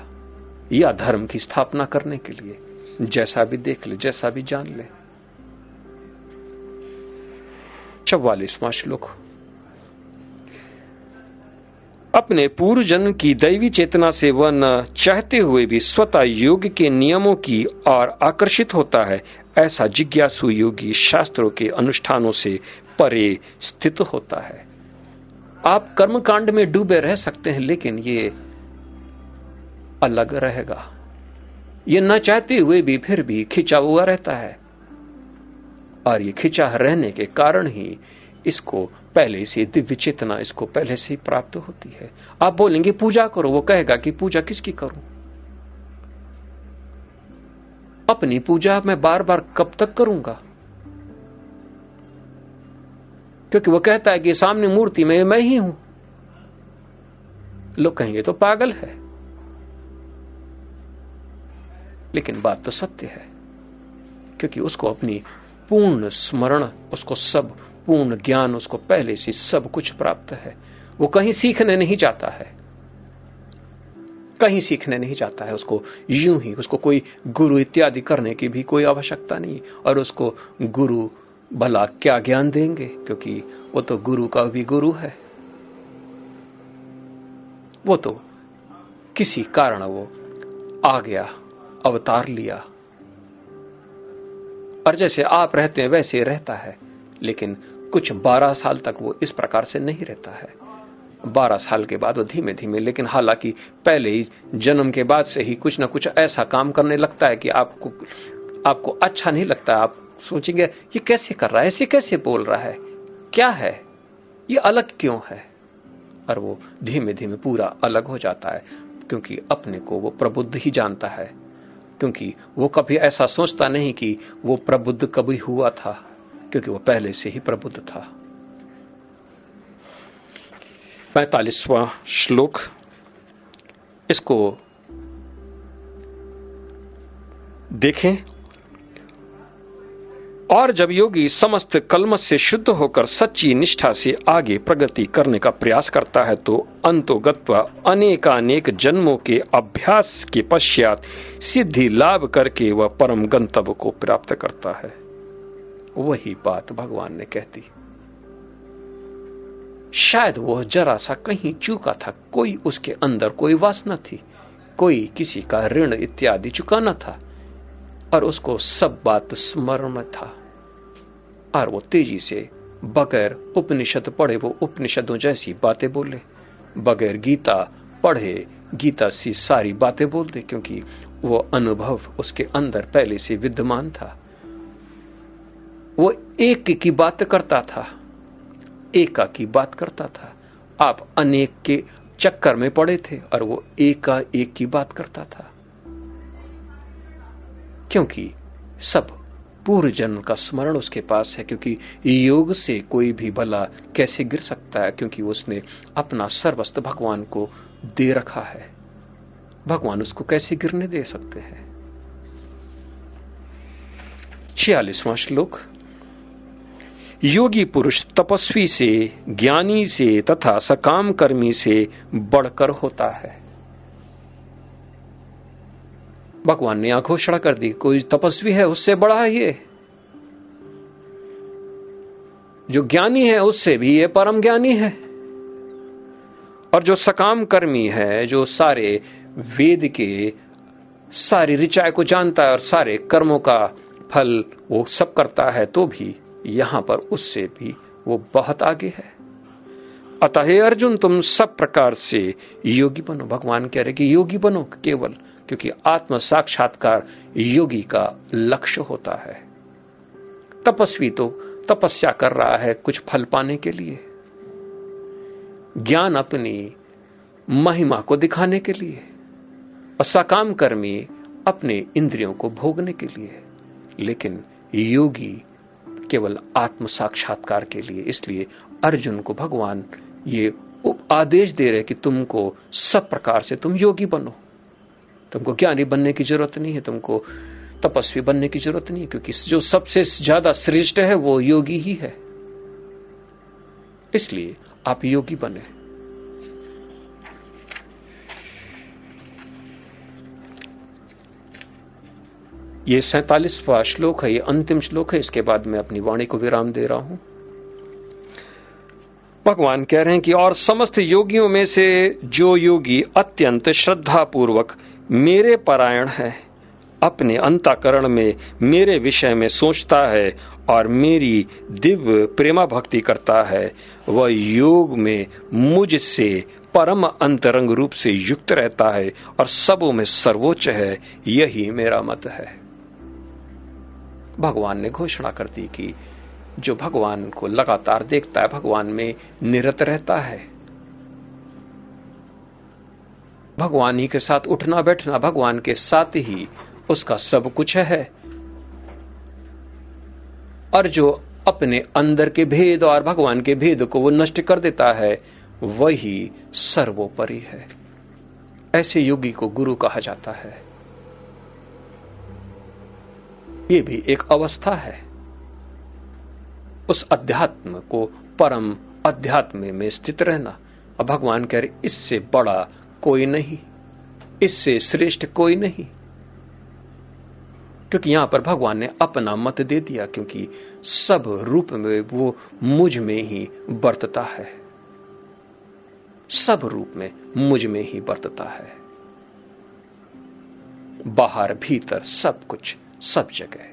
या धर्म की स्थापना करने के लिए। जैसा भी देख ले, जैसा भी जान ले, 44वां श्लोक। अपने पूर्व जन्म की दैवी चेतना से वह न चाहते हुए भी स्वतः योग के नियमों की और आकर्षित होता है, ऐसा जिज्ञासु योगी शास्त्रों के अनुष्ठानों से परे स्थित होता है। आप कर्मकांड में डूबे रह सकते हैं, लेकिन ये अलग रहेगा। ये न चाहते हुए भी फिर भी खिंचा हुआ रहता है, और ये खिंचा रहने के कारण ही इसको पहले से दिव्य चेतना इसको पहले से ही प्राप्त होती है। आप बोलेंगे पूजा करो, वो कहेगा कि पूजा किसकी करूं? अपनी पूजा मैं बार बार कब तक करूंगा? क्योंकि वो कहता है कि सामने मूर्ति में मैं ही हूं। लोग कहेंगे तो पागल है, लेकिन बात तो सत्य है, क्योंकि उसको अपनी पूर्ण स्मरण, उसको सब पूर्ण ज्ञान, उसको पहले से सब कुछ प्राप्त है। वो कहीं सीखने नहीं जाता है, कहीं सीखने नहीं जाता है। उसको यूं ही, उसको कोई गुरु इत्यादि करने की भी कोई आवश्यकता नहीं। और उसको गुरु भला क्या ज्ञान देंगे, क्योंकि वो तो गुरु का भी गुरु है। वो तो किसी कारण वो आ गया, अवतार लिया, और जैसे आप रहते हैं वैसे रहता है, लेकिन कुछ 12 साल तक वो इस प्रकार से नहीं रहता है। 12 साल के बाद वो धीमे धीमे, लेकिन हालांकि पहले ही जन्म के बाद से ही कुछ ना कुछ ऐसा काम करने लगता है कि आपको अच्छा नहीं लगता। आप सोचेंगे ये कैसे कर रहा है, ऐसे कैसे बोल रहा है, क्या है ये, अलग क्यों है? और वो धीमे धीमे पूरा अलग हो जाता है, क्योंकि अपने को वो प्रबुद्ध ही जानता है, क्योंकि वो कभी ऐसा सोचता नहीं कि वो प्रबुद्ध कभी हुआ था, क्योंकि वो पहले से ही प्रबुद्ध था। 45वां श्लोक, इसको देखें। और जब योगी समस्त कलमश से शुद्ध होकर सच्ची निष्ठा से आगे प्रगति करने का प्रयास करता है, तो अंतोगत्वा अनेकानेक जन्मों के अभ्यास के पश्चात सिद्धि लाभ करके वह परम गंतव्य को प्राप्त करता है। वही बात भगवान ने कहती। शायद वह जरा सा कहीं चूका था, कोई उसके अंदर कोई वासना थी, कोई किसी का ऋण इत्यादि चुकाना था, और उसको सब बात स्मरण में था। और वो तेजी से बगैर उपनिषद पढ़े वो उपनिषदों जैसी बातें बोले, बगैर गीता पढ़े गीता सी सारी बातें बोल दे, क्योंकि वो अनुभव उसके अंदर पहले से विद्यमान था। वो एक की बात करता था, एका की बात करता था। आप अनेक के चक्कर में पड़े थे, और वो एका एक की बात करता था, क्योंकि सब पूर्व जन्म का स्मरण उसके पास है। क्योंकि योग से कोई भी भला कैसे गिर सकता है, क्योंकि उसने अपना सर्वस्व भगवान को दे रखा है। भगवान उसको कैसे गिरने दे सकते हैं। 46वां श्लोक। योगी पुरुष तपस्वी से, ज्ञानी से तथा सकाम कर्मी से बढ़कर होता है। भगवान ने यहां घोषणा कर दी, कोई तपस्वी है उससे बड़ा है ये, जो ज्ञानी है उससे भी ये परम ज्ञानी है, और जो सकाम कर्मी है, जो सारे वेद के सारी ऋचाएं को जानता है और सारे कर्मों का फल वो सब करता है, तो भी यहां पर उससे भी वो बहुत आगे है। अतः हे अर्जुन, तुम सब प्रकार से योगी बनो। भगवान कह रहे कि योगी बनो केवल, क्योंकि आत्म साक्षात्कार योगी का लक्ष्य होता है। तपस्वी तो तपस्या कर रहा है कुछ फल पाने के लिए, ज्ञान अपनी महिमा को दिखाने के लिए, और सकाम कर्मी अपने इंद्रियों को भोगने के लिए, लेकिन योगी केवल आत्म साक्षात्कार के लिए। इसलिए अर्जुन को भगवान ये आदेश दे रहे कि तुमको सब प्रकार से तुम योगी बनो। तुमको ज्ञानी बनने की जरूरत नहीं है, तुमको तपस्वी बनने की जरूरत नहीं है, क्योंकि जो सबसे ज्यादा श्रेष्ठ है वो योगी ही है। इसलिए आप योगी बने। 47वां श्लोक है, ये अंतिम श्लोक है। इसके बाद मैं अपनी वाणी को विराम दे रहा हूं। भगवान कह रहे हैं कि और समस्त योगियों में से जो योगी अत्यंत श्रद्धा पूर्वक मेरे परायण है, अपने अंतःकरण में मेरे विषय में सोचता है और मेरी दिव्य प्रेमा भक्ति करता है, वह योग में मुझसे परम अंतरंग रूप से युक्त रहता है और सबों में सर्वोच्च है, यही मेरा मत है। भगवान ने घोषणा कर दी कि जो भगवान को लगातार देखता है, भगवान में निरत रहता है, भगवान ही के साथ उठना बैठना, भगवान के साथ ही उसका सब कुछ है, और जो अपने अंदर के भेद और भगवान के भेद को वो नष्ट कर देता है, वही सर्वोपरि है। ऐसे योगी को गुरु कहा जाता है। ये भी एक अवस्था है। उस अध्यात्म को परम अध्यात्म में स्थित रहना। अब भगवान कह रहे इससे बड़ा कोई नहीं, इससे श्रेष्ठ कोई नहीं, क्योंकि यहां पर भगवान ने अपना मत दे दिया, क्योंकि सब रूप में वो मुझ में ही बरतता है, सब रूप में मुझ में ही बरतता है, बाहर भीतर सब कुछ सब जगह।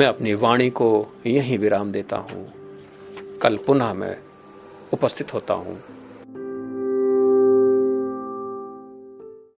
मैं अपनी वाणी को यहीं विराम देता हूं, कल पुनः मैं उपस्थित होता हूं।